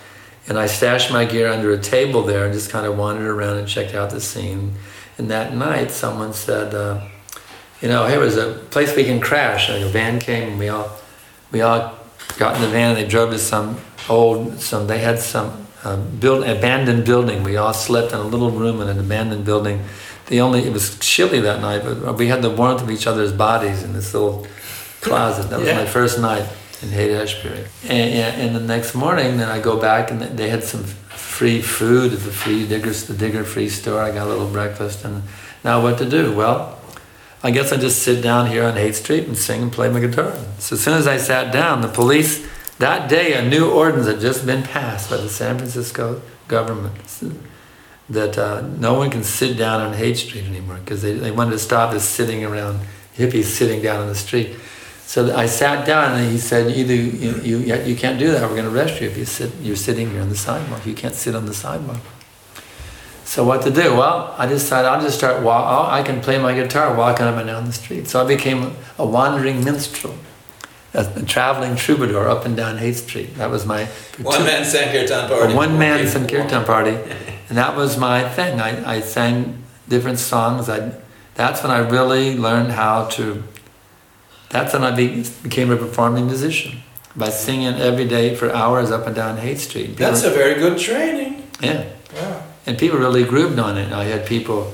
and I stashed my gear under a table there and just kind of wandered around and checked out the scene. And that night, someone said, Uh, you know, here was a place we can crash. And a van came, and we all, we all got in the van, and they drove to some old, some they had some uh, build, abandoned building. We all slept in a little room in an abandoned building. The only, it was chilly that night, but we had the warmth of each other's bodies in this little closet. That was yeah. my first night in Haight-Ashbury. And, and the next morning, then I go back, and they had some free food at the free diggers, the digger free store. I got a little breakfast, and now what to do? Well, I guess I just sit down here on eighth Street and sing and play my guitar. So as soon as I sat down, the police, that day a new ordinance had just been passed by the San Francisco government. that uh, no one can sit down on Haight Street anymore because they, they wanted to stop us sitting around, hippies sitting down on the street. So I sat down and he said, either you you, you can't do that, we're going to arrest you if you sit, you're sitting here on the sidewalk. You can't sit on the sidewalk. So what to do? Well, I decided I'll just start walk. I can play my guitar walking up and down the street. So I became a wandering minstrel, a, a traveling troubadour up and down Haight Street. That was my one-man Sankirtan party. One-man Sankirtan party, and that was my thing. I, I sang different songs. I that's when I really learned how to. That's when I be, became a performing musician by singing every day for hours up and down Haight Street. People, that's a very good training. Yeah. Wow. And people really grooved on it. I had people,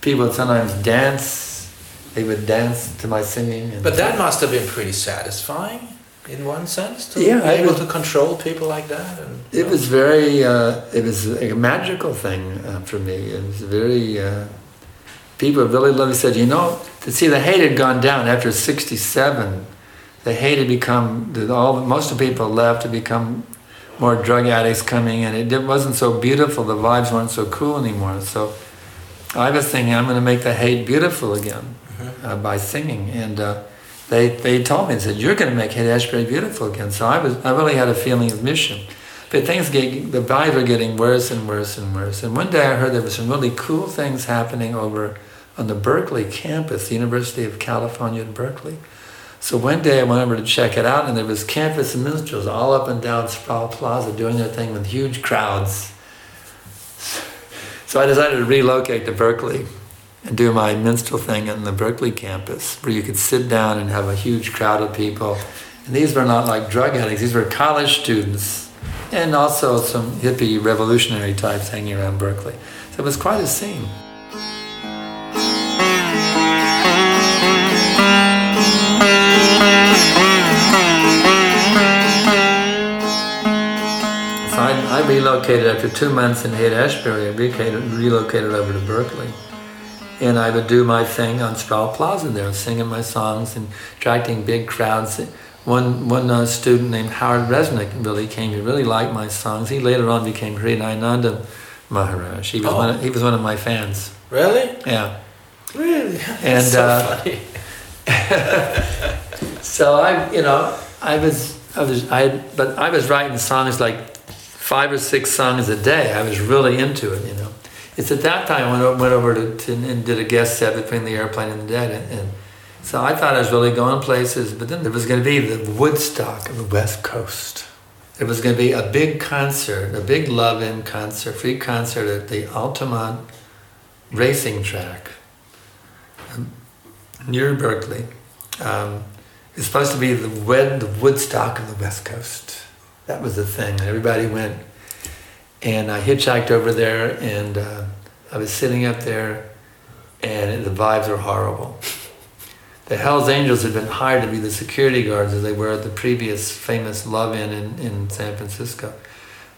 people would sometimes dance. They would dance to my singing. And but that must have been pretty satisfying, in one sense, to yeah, be able was, to control people like that. And, it know. was very. Uh, it was a magical thing uh, for me. It was very. Uh, people really loved it. Said, you know, to see the hate had gone down after sixty-seven. The hate had become. All most of the people left to become. More drug addicts coming in. It wasn't so beautiful. The vibes weren't so cool anymore. So I was thinking, I'm going to make the hate beautiful again mm-hmm. uh, by singing. And uh, they they told me, they said, you're going to make Haight-Ashbury beautiful again. So I was I really had a feeling of mission. But things get, the vibes were getting worse and worse and worse. And one day I heard there were some really cool things happening over on the Berkeley campus, the University of California at Berkeley. So one day I went over to check it out, and there was campus minstrels all up and down Sproul Plaza doing their thing with huge crowds. So I decided to relocate to Berkeley and do my minstrel thing on the Berkeley campus, where you could sit down and have a huge crowd of people. And these were not like drug addicts, these were college students, and also some hippie revolutionary types hanging around Berkeley. So it was quite a scene. I relocated after two months in Haight-Ashbury. I relocated, relocated over to Berkeley, and I would do my thing on Sproul Plaza there, singing my songs and attracting big crowds. One one uh, student named Howard Resnick really came. He really liked my songs. He later on became Hridayananda Maharaj. He was oh. one. Of, he was one of my fans. Really? Yeah. Really? That's and, so uh, funny. so I, you know, I was, I was, I, but I was writing songs like. Five or six songs a day. I was really into it, you know. It's at that time I went over to, to and did a guest set between the airplane and the dead, and, and so I thought I was really going places. But then there was going to be the Woodstock of the West Coast. There was going to be a big concert, a big love-in concert, free concert at the Altamont Racing Track near Berkeley. Um, it's supposed to be the, Wed, the Woodstock of the West Coast. That was the thing, and everybody went. And I hitchhiked over there, and uh, I was sitting up there, and the vibes were horrible. The Hells Angels had been hired to be the security guards as they were at the previous famous Love-In in, in San Francisco.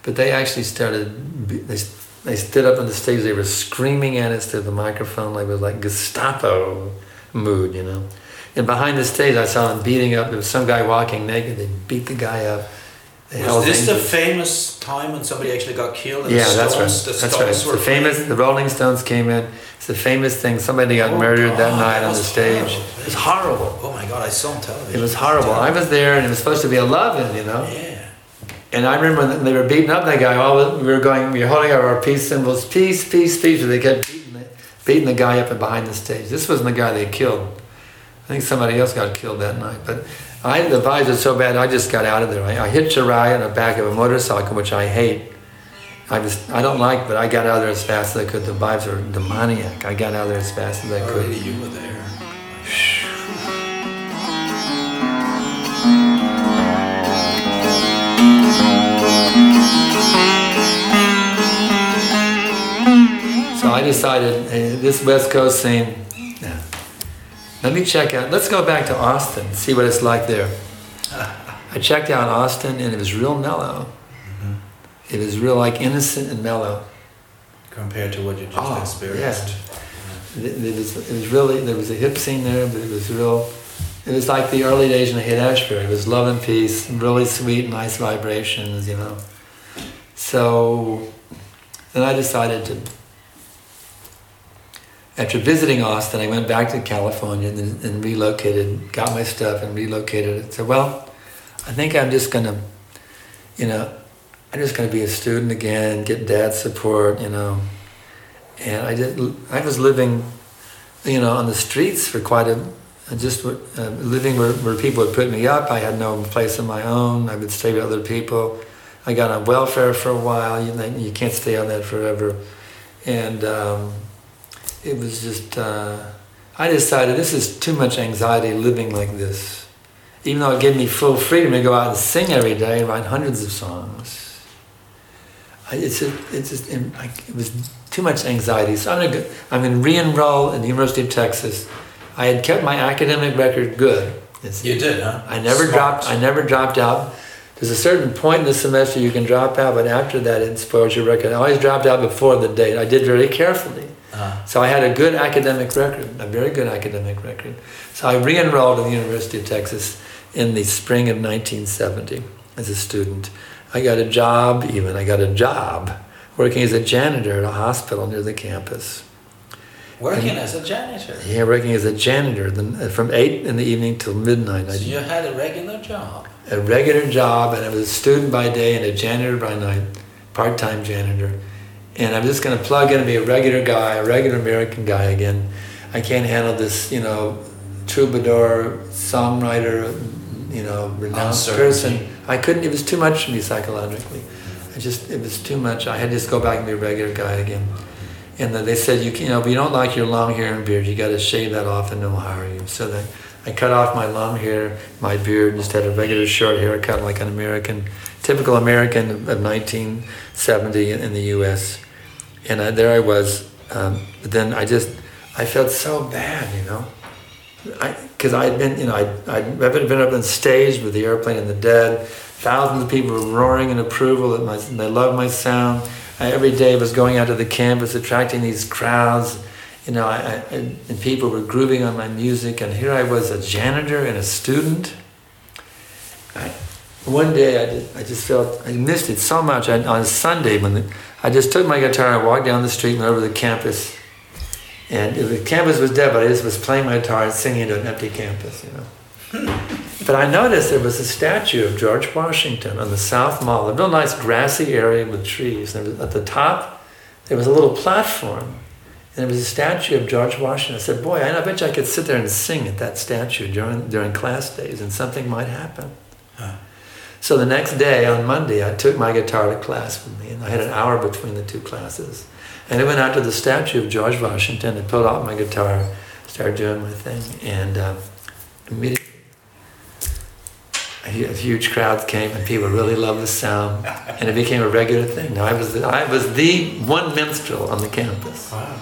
But they actually started, they, they stood up on the stage, they were screaming at us through the microphone, like it was like Gestapo mood, you know. And behind the stage, I saw them beating up, there was some guy walking naked, they beat the guy up. The was this Angels. The famous time when somebody actually got killed? And yeah, the Stones, that's right. The that's Stones right. Were the famous. Playing. The Rolling Stones came in. It's the famous thing. Somebody got oh murdered god, that night that on the stage. Horrible. It was horrible. Oh my god, I saw on television. It was horrible. I was there, and it was supposed to be a love-in, you know. Yeah. And I remember when they were beating up that guy. All we were going, we were holding up our peace symbols, peace, peace, peace. And they kept beating the, beating the guy up and behind the stage. This wasn't the guy they killed. I think somebody else got killed that night, but. I, the vibes were so bad, I just got out of there. I, I hitched a ride on the back of a motorcycle, which I hate. I was, I don't like, but I got out of there as fast as I could. The vibes were demoniac. I got out of there as fast as I could. Already you were there. So I decided, hey, this West Coast scene, let me check out, let's go back to Austin, see what it's like there. I checked out Austin, and it was real mellow. Mm-hmm. It was real, like, innocent and mellow. Compared to what you just oh, experienced. Yeah. It, it, was, it was really, there was a hip scene there, but it was real, it was like the early days in Haight-Ashbury. It was love and peace, really sweet, nice vibrations, you know. So, then I decided to after visiting Austin, I went back to California and, and relocated, got my stuff and relocated it. So, well, I think I'm just going to, you know, I'm just going to be a student again, get dad's support, you know. And I just, I was living, you know, on the streets for quite a, just uh, living where, where people would put me up. I had no place of my own. I would stay with other people. I got on welfare for a while. You, you can't stay on that forever. And um, it was just, uh, I decided this is too much anxiety living like this. Even though it gave me full freedom to go out and sing every day and write hundreds of songs. I, it's a, it's just, it was too much anxiety. So I'm going to I'm going to re-enroll in the University of Texas. I had kept my academic record good. It's, you did, huh? I never Smart. dropped. I never dropped out. There's a certain point in the semester you can drop out, but after that it spoils your record. I always dropped out before the date. I did very carefully. Uh-huh. So I had a good academic record, a very good academic record. So I re-enrolled in the University of Texas in the spring of nineteen seventy as a student. I got a job even. I got a job working as a janitor at a hospital near the campus. Working and, as a janitor? Yeah, working as a janitor the, from eight in the evening till midnight. So I, you had a regular job? A regular job, and I was a student by day and a janitor by night, part-time janitor. And I'm just going to plug in and be a regular guy, a regular American guy again. I can't handle this, you know, troubadour, songwriter, you know, renowned person. I couldn't, it was too much for me psychologically. I just, it was too much. I had to just go back and be a regular guy again. And they said, you, you know, if you don't like your long hair and beard, you got to shave that off and they'll hire you. So then I cut off my long hair, my beard, and just had a regular short haircut like an American, typical American of nineteen seventy in the U S And I, there I was. Um, but then I just, I felt so bad, you know, because I, I had been, you know, I I'd, I'd been up on stage with the Airplane and the Dead. Thousands of people were roaring in approval, at my, and they loved my sound. I, every day was going out to the campus, attracting these crowds, you know, I, I, and people were grooving on my music. And here I was, a janitor and a student. I, one day, I just, I just felt I missed it so much. I, on Sunday, when the, I just took my guitar, I walked down the street and over the campus, and it, the campus was dead, but I just was playing my guitar and singing to an empty campus, you know. But I noticed there was a statue of George Washington on the South Mall, a real nice grassy area with trees. And at the top, there was a little platform, and there was a statue of George Washington. I said, boy, I bet you I could sit there and sing at that statue during, during class days, and something might happen. Huh. So the next day, on Monday, I took my guitar to class with me, and I had an hour between the two classes. And I went out to the statue of George Washington and pulled out my guitar, started doing my thing, and um, immediately a huge crowd came, and people really loved the sound, and it became a regular thing. Now I was the, I was the one minstrel on the campus. Wow.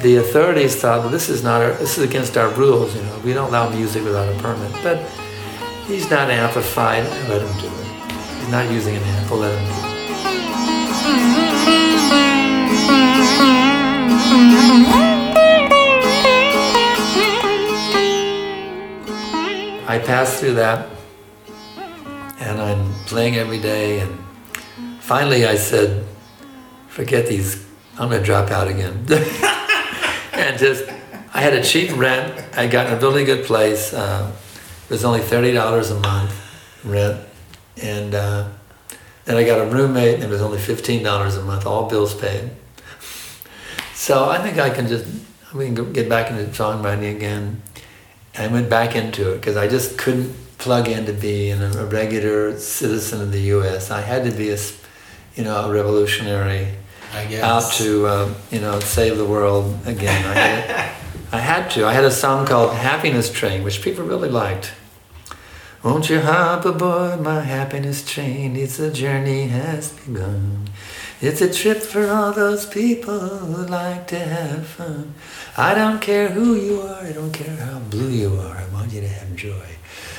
The authorities thought, well, this is not our, this is against our rules. You know, we don't allow music without a permit. But he's not amplified. I let him do it. He's not using an amp. Let him do it. I passed through that. And I'm playing every day, and finally I said, forget these, I'm going to drop out again. And just, I had a cheap rent, I got in a really good place, uh, it was only thirty dollars a month rent, and uh, then I got a roommate, and it was only fifteen dollars a month, all bills paid. So I think I can just, we can get back into songwriting again. I went back into it, because I just couldn't plug in to be an, a regular citizen of the U S I had to be a, you know, a revolutionary, I guess, out to, um, you know, save the world again. I had, I had to. I had a song called Happiness Train, which people really liked. Won't you hop aboard my happiness train? It's a journey has begun. It's a trip for all those people who like to have fun. I don't care who you are. I don't care how blue you are. I want you to have joy.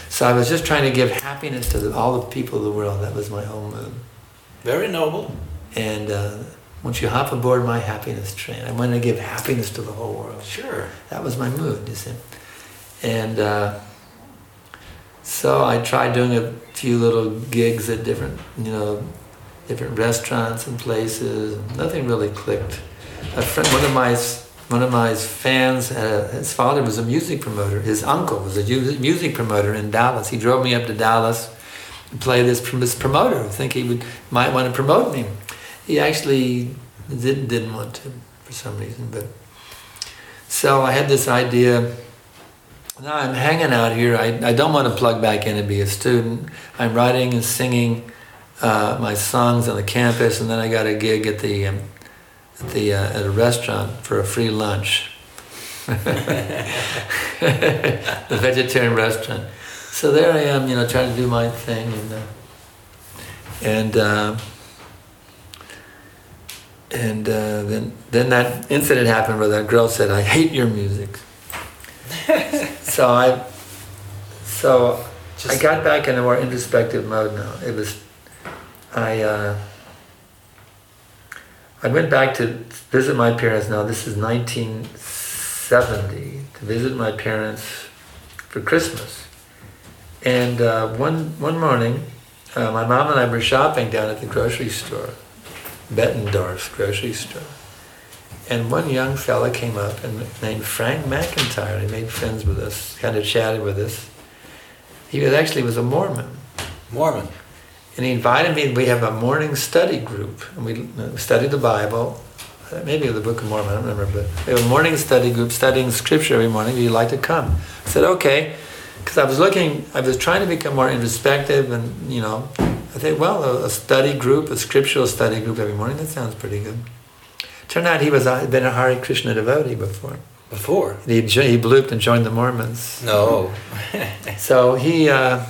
So I was just trying to give happiness to the, all the people of the world. That was my whole mood. Very noble. And uh, once you hop aboard my happiness train, I wanted to give happiness to the whole world. Sure. That was my mood, you see. And uh, so I tried doing a few little gigs at different, you know, different restaurants and places. Nothing really clicked. A friend, one of my one of my fans, uh, his father was a music promoter. His uncle was a music promoter in Dallas. He drove me up to Dallas to play this, this promoter. I think he would might want to promote me. He actually didn't didn't want to for some reason. But so I had this idea. Now I'm hanging out here. I, I don't want to plug back in and be a student. I'm writing and singing uh, my songs on the campus, and then I got a gig at the um, at the uh, at a restaurant for a free lunch, the vegetarian restaurant. So there I am, you know, trying to do my thing, and uh, and uh, and uh, then then that incident happened where that girl said, "I hate your music." So I, so Just I got back in a more introspective mode now. It was, I, uh, I went back to visit my parents. Now this is nineteen seventy, to visit my parents for Christmas. And uh, one one morning, uh, my mom and I were shopping down at the grocery store, Bettendorf's grocery store. And one young fella came up and named Frank McIntyre. He made friends with us, kind of chatted with us. He was actually was a Mormon. Mormon. And he invited me. We have a morning study group, and we studied the Bible, maybe the Book of Mormon. I don't remember, but we have a morning study group studying Scripture every morning. Would you like to come? I said okay, because I was looking. I was trying to become more introspective, and you know, I think well, a study group, a scriptural study group every morning. That sounds pretty good. Turned out he was had been a Hare Krishna devotee before. Before? He he blooped and joined the Mormons. No. So he uh,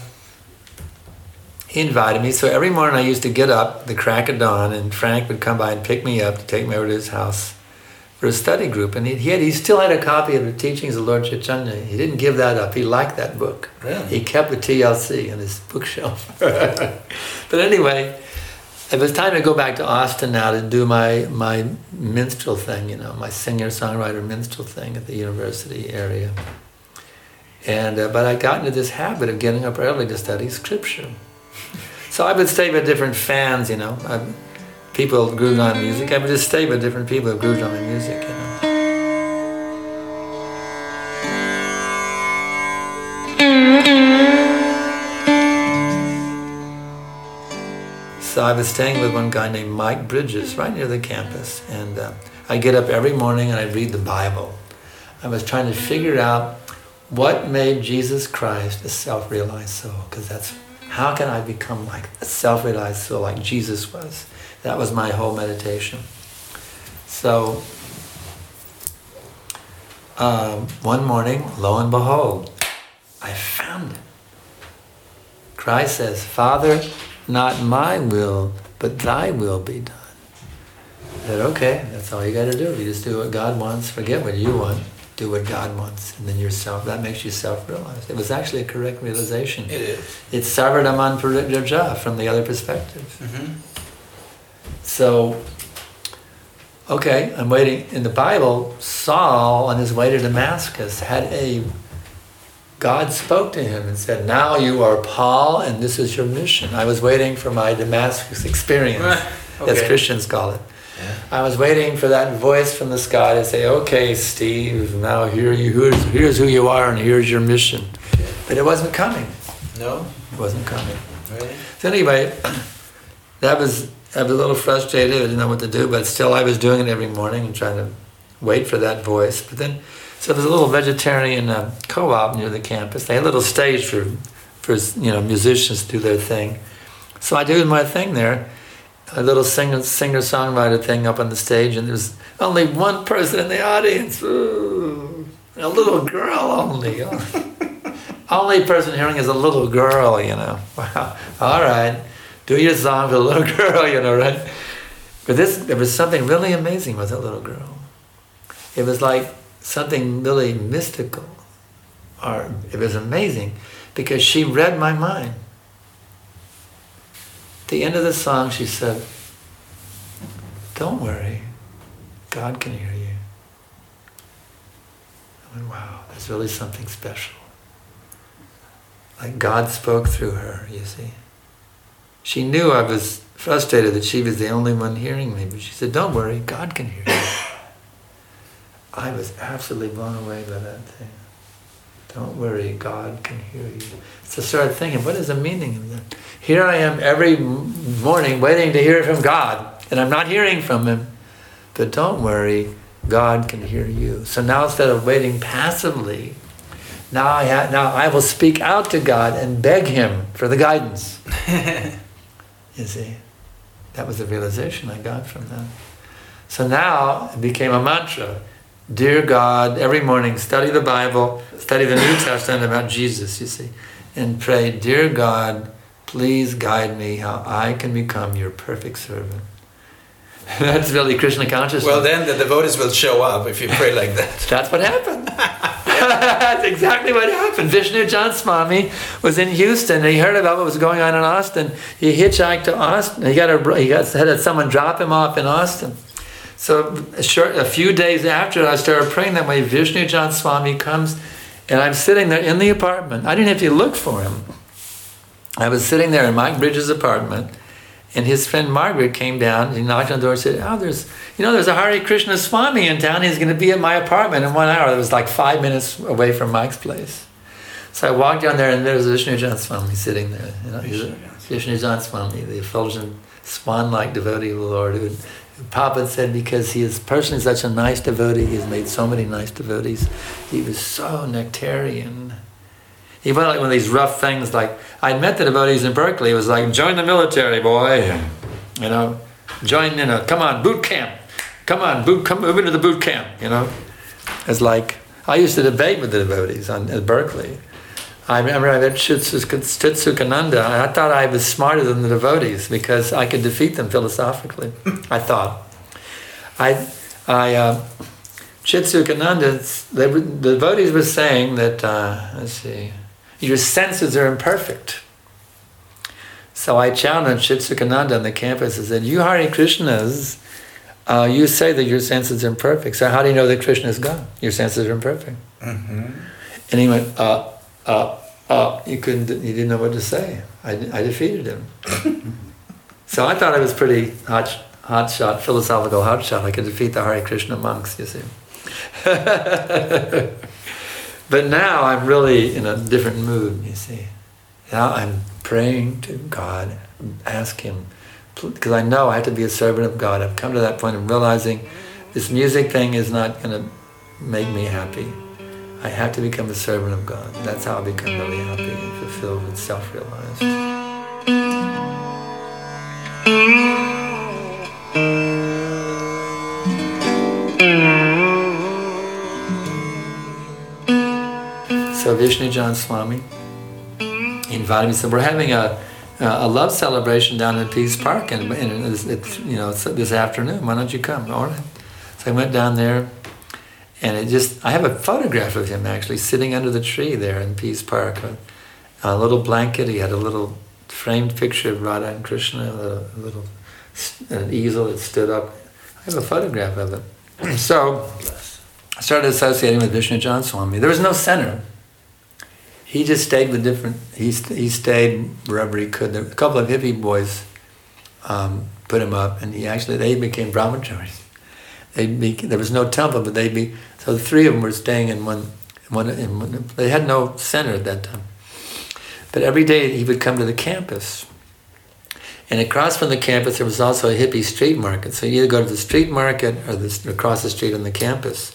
he invited me. So every morning I used to get up the crack of dawn, and Frank would come by and pick me up to take me over to his house for a study group. And he he, had, he still had a copy of the Teachings of Lord Chaitanya. He didn't give that up. He liked that book. Really? He kept the T L C on his bookshelf. But anyway, it was time to go back to Austin now to do my, my minstrel thing, you know, my singer-songwriter minstrel thing at the university area. And uh, but I got into this habit of getting up early to study Scripture. So I would stay with different fans, you know. I, people who grooved on music. I would just stay with different people who grooved on the music, you know. So I was staying with one guy named Mike Bridges right near the campus, and uh, I get up every morning and I read the Bible. I was trying to figure out what made Jesus Christ a self-realized soul, because that's how can I become like a self-realized soul like Jesus was. That was my whole meditation. So um, one morning, lo and behold, I found it. Christ says, "Father, not my will, but thy will be done." I said, okay, that's all you got to do. You just do what God wants, forget what you want, do what God wants, and then yourself. That makes you self-realized. It was actually a correct realization. It is. It's Sarvadaman Parityajah from the other perspective. Mm-hmm. So, okay, I'm waiting. In the Bible, Saul, on his way to Damascus, had a... God spoke to him and said, "Now you are Paul, and this is your mission." I was waiting for my Damascus experience, okay, as Christians call it. Yeah. I was waiting for that voice from the sky to say, "Okay, Steve, now here you here's, here's who you are, and here's your mission." Yeah. But it wasn't coming. No, it wasn't coming. Right. So anyway, that was I was a little frustrated. I didn't know what to do, but still, I was doing it every morning and trying to wait for that voice. But then. So there's a little vegetarian uh, co-op near the campus. They had a little stage for, for you know, musicians to do their thing. So I did my thing there, a little singer, singer-songwriter thing up on the stage, and there's only one person in the audience. Ooh, a little girl only. Only person hearing is a little girl, you know. Wow. All right. Do your song for the little girl, you know, right? But this, there was something really amazing with that little girl. It was like something really mystical, or it was amazing, because she read my mind. At the end of the song, she said, "Don't worry, God can hear you." I went, wow, that's really something special. Like God spoke through her, you see. She knew I was frustrated that she was the only one hearing me, but she said, "Don't worry, God can hear you." I was absolutely blown away by that thing. Don't worry, God can hear you. So I started thinking, what is the meaning of that? Here I am every morning waiting to hear from God, and I'm not hearing from Him. But don't worry, God can hear you. So now instead of waiting passively, now I ha- now I will speak out to God and beg Him for the guidance. You see, that was the realization I got from that. So now it became a mantra. Dear God, every morning study the Bible, study the New Testament about Jesus, you see, and pray, Dear God, please guide me how I can become your perfect servant. That's really Krishna consciousness. Well, then the devotees will show up if you pray like that. That's what happened. That's exactly what happened. Vishnujana Swami was in Houston, and he heard about what was going on in Austin. He hitchhiked to Austin. He got a, he got, had someone drop him off in Austin. So a, short, a few days after I started praying that way, Vishnujana Swami comes, and I'm sitting there in the apartment. I didn't have to look for him. I was sitting there in Mike Bridges' apartment, and his friend Margaret came down. He knocked on the door and said, oh, there's, you know, there's a Hare Krishna Swami in town. He's going to be at my apartment in one hour. It was like five minutes away from Mike's place. So I walked down there, and there was Vishnujana Swami sitting there. You know, Vishnujana Swami, the effulgent swan-like devotee of the Lord, who Papa said, because he is personally such a nice devotee, he has made so many nice devotees. He was so nectarian. He went like one of these rough things, like, I'd met the devotees in Berkeley. It was like, join the military, boy. You know, join, you know, come on, boot camp. Come on, boot, come, move into the boot camp, you know. It's like, I used to debate with the devotees on, at Berkeley. I remember I met Shitsukananda. I thought I was smarter than the devotees because I could defeat them philosophically. I thought. I, I, uh, Shitsukananda, they, the devotees were saying that, uh, let's see, your senses are imperfect. So I challenged Shitsukananda on the campus and said, you Hare Krishnas, uh, you say that your senses are imperfect. So how do you know that Krishna is God? Your senses are imperfect. Mm-hmm. And he went, uh, Uh, uh, you couldn't. You didn't know what to say. I, I defeated him. So I thought I was pretty hot, hot shot, philosophical hot shot. I could defeat the Hare Krishna monks, you see. But now I'm really in a different mood, you see. Now I'm praying to God, ask Him, because I know I have to be a servant of God. I've come to that point of realizing this music thing is not going to make me happy. I have to become a servant of God. That's how I become really happy and fulfilled and self-realized. So Vishnujana Swami invited me. So we're having a a love celebration down in Peace Park, and, and it's, it's, you know, it's this afternoon. Why don't you come? All right. So I went down there. And it just, I have a photograph of him actually sitting under the tree there in Peace Park. A, a little blanket, he had a little framed picture of Radha and Krishna, a little, a little an easel that stood up. I have a photograph of it. So I started associating with Vishnujana Swami. There was no center. He just stayed with different, he, st- he stayed wherever he could. There, a couple of hippie boys um, put him up, and he actually, they became brahmacharis. They'd be, there was no temple, but they'd be, so the three of them were staying in one, one, in one, they had no center at that time. But every day he would come to the campus. And across from the campus, there was also a hippie street market. So you either go to the street market or, the, or across the street on the campus.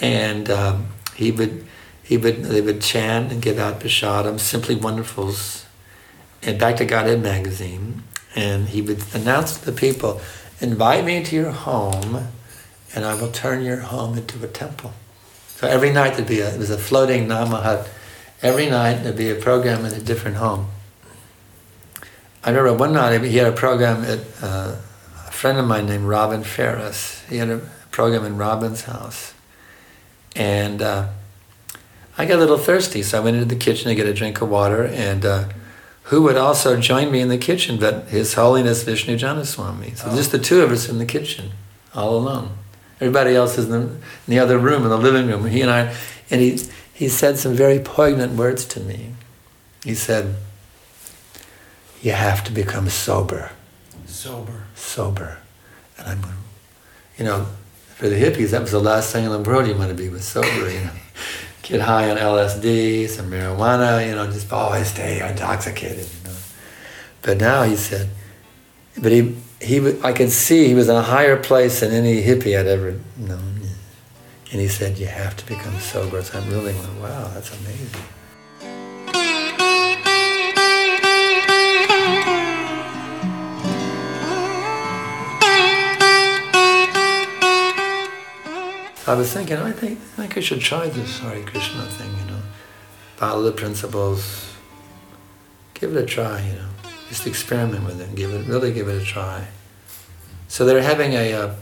And um, he would, he would, they would chant and give out prasadam, Simply Wonderfuls, and Back to Godhead magazine. And he would announce to the people, invite me into your home, and I will turn your home into a temple. So every night there'd be a, it was a floating Nama hut. Every night there'd be a program in a different home. I remember one night he had a program at uh, a friend of mine named Robin Ferris. He had a program in Robin's house. And uh, I got a little thirsty, so I went into the kitchen to get a drink of water, and uh, who would also join me in the kitchen but His Holiness Vishnujana Swami. So oh. Just the two of us in the kitchen, all alone. Everybody else is in the, in the other room, in the living room. He and I, and he he said some very poignant words to me. He said, "You have to become sober, sober, sober." And I'm, you know, for the hippies, that was the last Salem Road you want to be, was sober, you know. Get high on L S D, some marijuana, you know, just always stay intoxicated, you know. But now he said, but he, he, I could see he was in a higher place than any hippie I'd ever known. And he said, you have to become sober. So I really went, wow, that's amazing. I was thinking, I think I think I should try this Hare Krishna thing, you know. Follow the principles. Give it a try, you know. Just experiment with it. Give it, really give it a try. So they're having a, uh,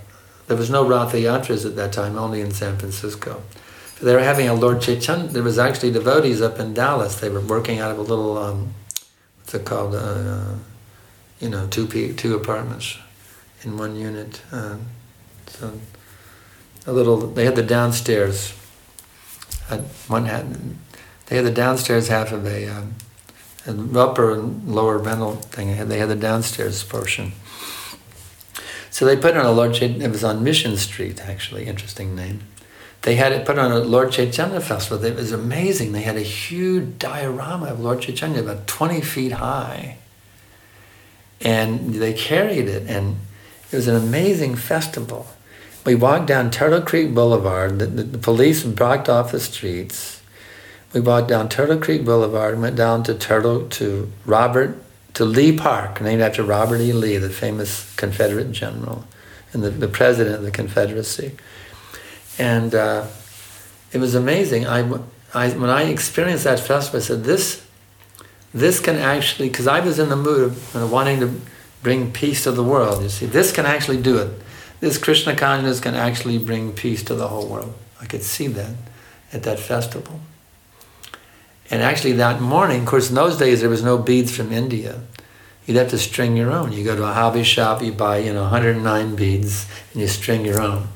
there was no Ratha Yatras at that time, only in San Francisco. So they were having a Lord Chaitanya, there was actually devotees up in Dallas. They were working out of a little, um, what's it called, uh, you know, two, p- two apartments in one unit. Uh, so... A little. They had the downstairs. At one had. They had the downstairs half of a, um, an upper and lower rental thing. They had the downstairs portion. So they put on a Lord Chaitanya. It was on Mission Street, actually. Interesting name. They had it put on a Lord Chaitanya festival. It was amazing. They had a huge diorama of Lord Chaitanya, about twenty feet high. And they carried it, and it was an amazing festival. We walked down Turtle Creek Boulevard. The, the, the police blocked off the streets. We walked down Turtle Creek Boulevard and went down to Turtle to Robert to Lee Park, named after Robert E. Lee, the famous Confederate general and the, the president of the Confederacy. And uh, it was amazing. I, I when I experienced that festival, I said, "This, this can actually," because I was in the mood of uh, wanting to bring peace to the world. You see, this can actually do it. This Krishna consciousness can actually bring peace to the whole world. I could see that at that festival. And actually that morning, of course in those days there was no beads from India. You'd have to string your own. You go to a hobby shop, you buy, you know, one hundred nine beads and you string your own.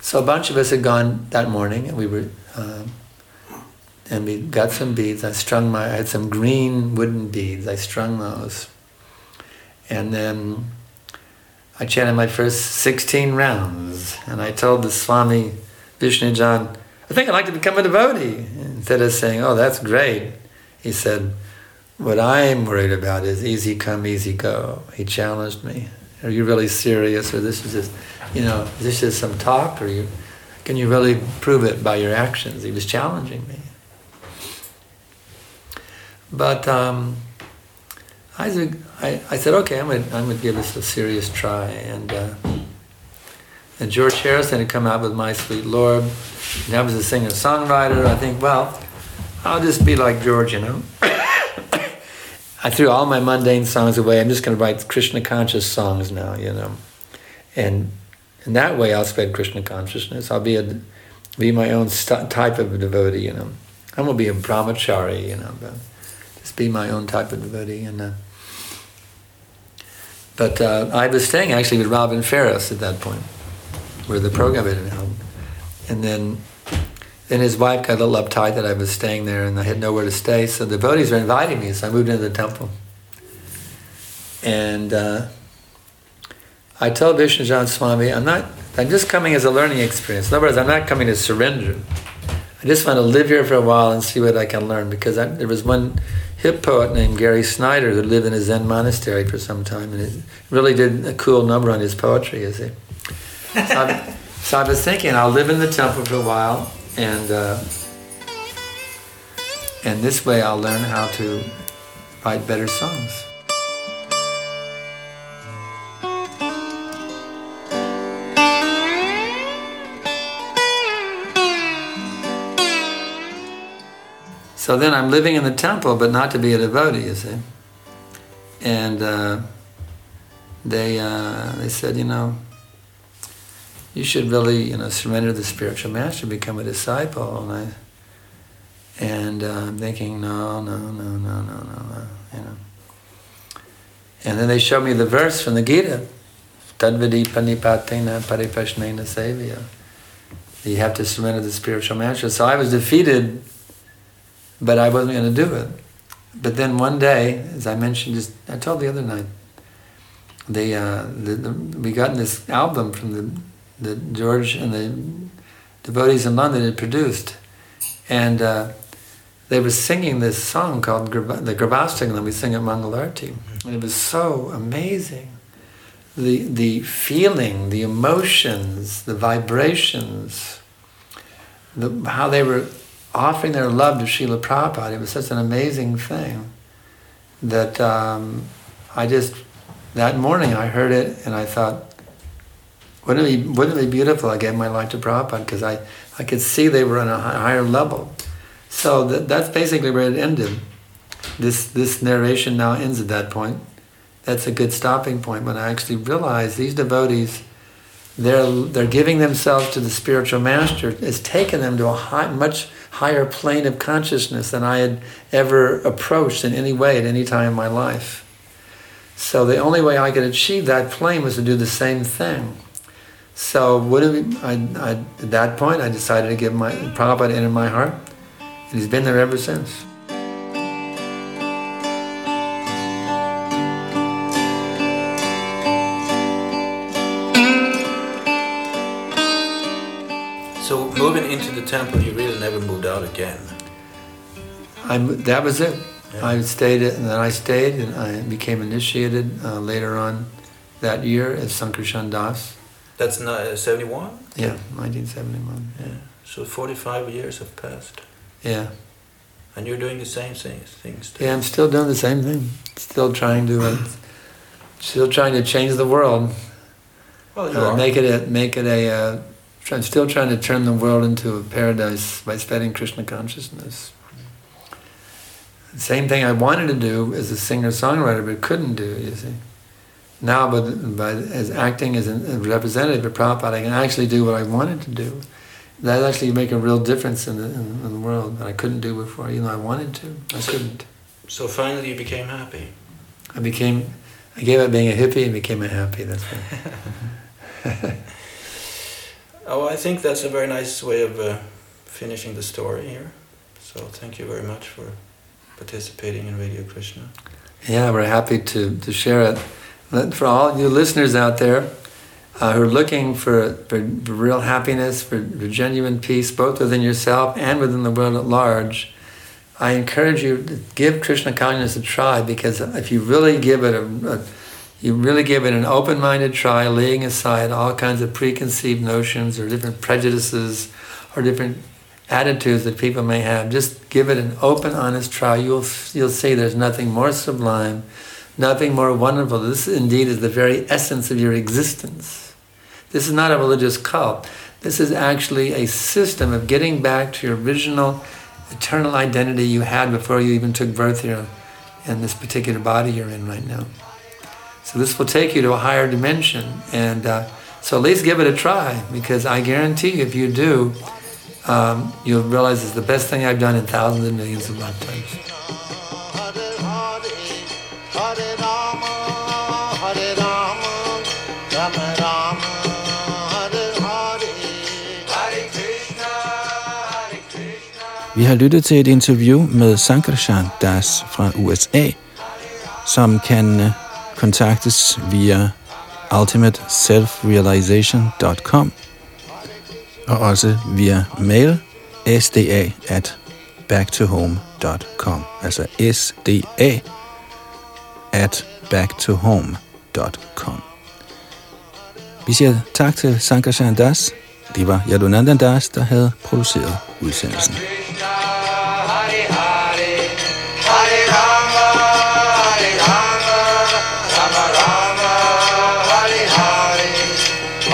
So a bunch of us had gone that morning and we were, um, and we got some beads. I strung my, I had some green wooden beads. I strung those. And then I chanted my first sixteen rounds, and I told the Swami Vishnujana, I think I'd like to become a devotee. Instead of saying, oh, that's great, he said, what I'm worried about is easy come, easy go. He challenged me. Are you really serious, or this is just, you know, is this just some talk, or you, can you really prove it by your actions? He was challenging me. But, um, I, I said, okay, I'm going I'm to give this a serious try. And, uh, and George Harrison had come out with My Sweet Lord. And I was a singer-songwriter. I think, well, I'll just be like George, you know. I threw all my mundane songs away. I'm just going to write Krishna conscious songs now, you know. And in that way, I'll spread Krishna consciousness. I'll be a, be my own st- type of a devotee, you know. I won't be a brahmachari, you know, but just be my own type of devotee. And uh, But uh, I was staying actually with Robin Ferris at that point, where the program had been held. And then then his wife got a little uptight that I was staying there and I had nowhere to stay, so the devotees were inviting me, so I moved into the temple. And uh, I told Vishnujana Swami, I'm not, I'm just coming as a learning experience. In other words, I'm not coming to surrender. I just want to live here for a while and see what I can learn, because I, there was one hip poet named Gary Snyder who lived in a Zen monastery for some time and it really did a cool number on his poetry, you see. So I, so I was thinking, I'll live in the temple for a while and uh, and this way I'll learn how to write better songs. So then I'm living in the temple, but not to be a devotee, you see. And uh, they uh, they said, you know, you should really, you know, surrender the spiritual master, become a disciple. And, I, and uh, I'm thinking, no, no, no, no, no, no, no, you know. And then they showed me the verse from the Gita, Tadvadi Panipatena Paripashnena Sevya. You have to surrender the spiritual master. So I was defeated, but I wasn't going to do it. But then one day, as I mentioned, just I told the other night, they, uh, the, the, we got this album from the that George and the devotees in London had produced. And uh, they were singing this song called Grib- the Grabhasthanga, and we sing at Mangalarti. And it was so amazing. The, the feeling, the emotions, the vibrations, the, how they were offering their love to Śrīla Prabhupāda. It was such an amazing thing that um, I just, that morning I heard it and I thought, wouldn't it be, wouldn't it be beautiful? I gave my life to Prabhupada because I, I could see they were on a high, higher level. So that, that's basically where it ended. This this narration now ends at that point. That's a good stopping point when I actually realize these devotees, they're they're giving themselves to the spiritual master. It's taken them to a high, much higher plane of consciousness than I had ever approached in any way at any time in my life. So the only way I could achieve that plane was to do the same thing. So would it be, I, I, at that point, I decided to give my Prabhupada into my heart, and he's been there ever since. So moving into the temple, you really never moved out again. I, that was it. Yeah. I stayed, and then I stayed, and I became initiated uh, later on that year as Sankarshan Das. That's seventy-one? Yeah, nineteen seventy-one, yeah. So forty-five years have passed. Yeah. And you're doing the same things? things too. Yeah, I'm still doing the same thing. Still trying to uh, still trying to change the world. Well, you uh, are. Make it a, make it a uh, I'm still trying to turn the world into a paradise by spreading Krishna consciousness. The same thing I wanted to do as a singer-songwriter but couldn't do, you see. Now, but, but as acting as a representative of Prabhupada, I can actually do what I wanted to do. That actually make a real difference in the, in, in the world that I couldn't do before, even though I wanted to. I so, couldn't. So finally you became happy? I became, I gave up being a hippie and became a happy, that's right. Oh, I think that's a very nice way of uh, finishing the story here. So thank you very much for participating in Radio Krishna. Yeah, we're happy to, to share it. For all you listeners out there uh, who are looking for, for real happiness, for, for genuine peace, both within yourself and within the world at large, I encourage you to give Krishna consciousness a try, because if you really give it a, a you really give it an open-minded try, laying aside all kinds of preconceived notions or different prejudices or different attitudes that people may have, just give it an open, honest try. You'll you'll see there's nothing more sublime. Nothing more wonderful. This indeed is the very essence of your existence. This is not a religious cult. This is actually a system of getting back to your original eternal identity you had before you even took birth here in this particular body you're in right now. So this will take you to a higher dimension. And uh, so at least give it a try, because I guarantee you if you do, um, you'll realize it's the best thing I've done in thousands and millions of lifetimes. Hare Rama, Hare Rama, Rama Rama, Hare Hare, Hare Krishna, Hare Krishna. Vi har lyttet til et interview med Sankarshan Das fra U S A, som kan kontaktes via ultimate selfrealization dot com og også via mail s d a at backtohome dot com, altså s d a at backtohome dot com. Vi siger tak til Sankarshan Das. Det var Yadunandana Das, der havde produceret udsendelsen.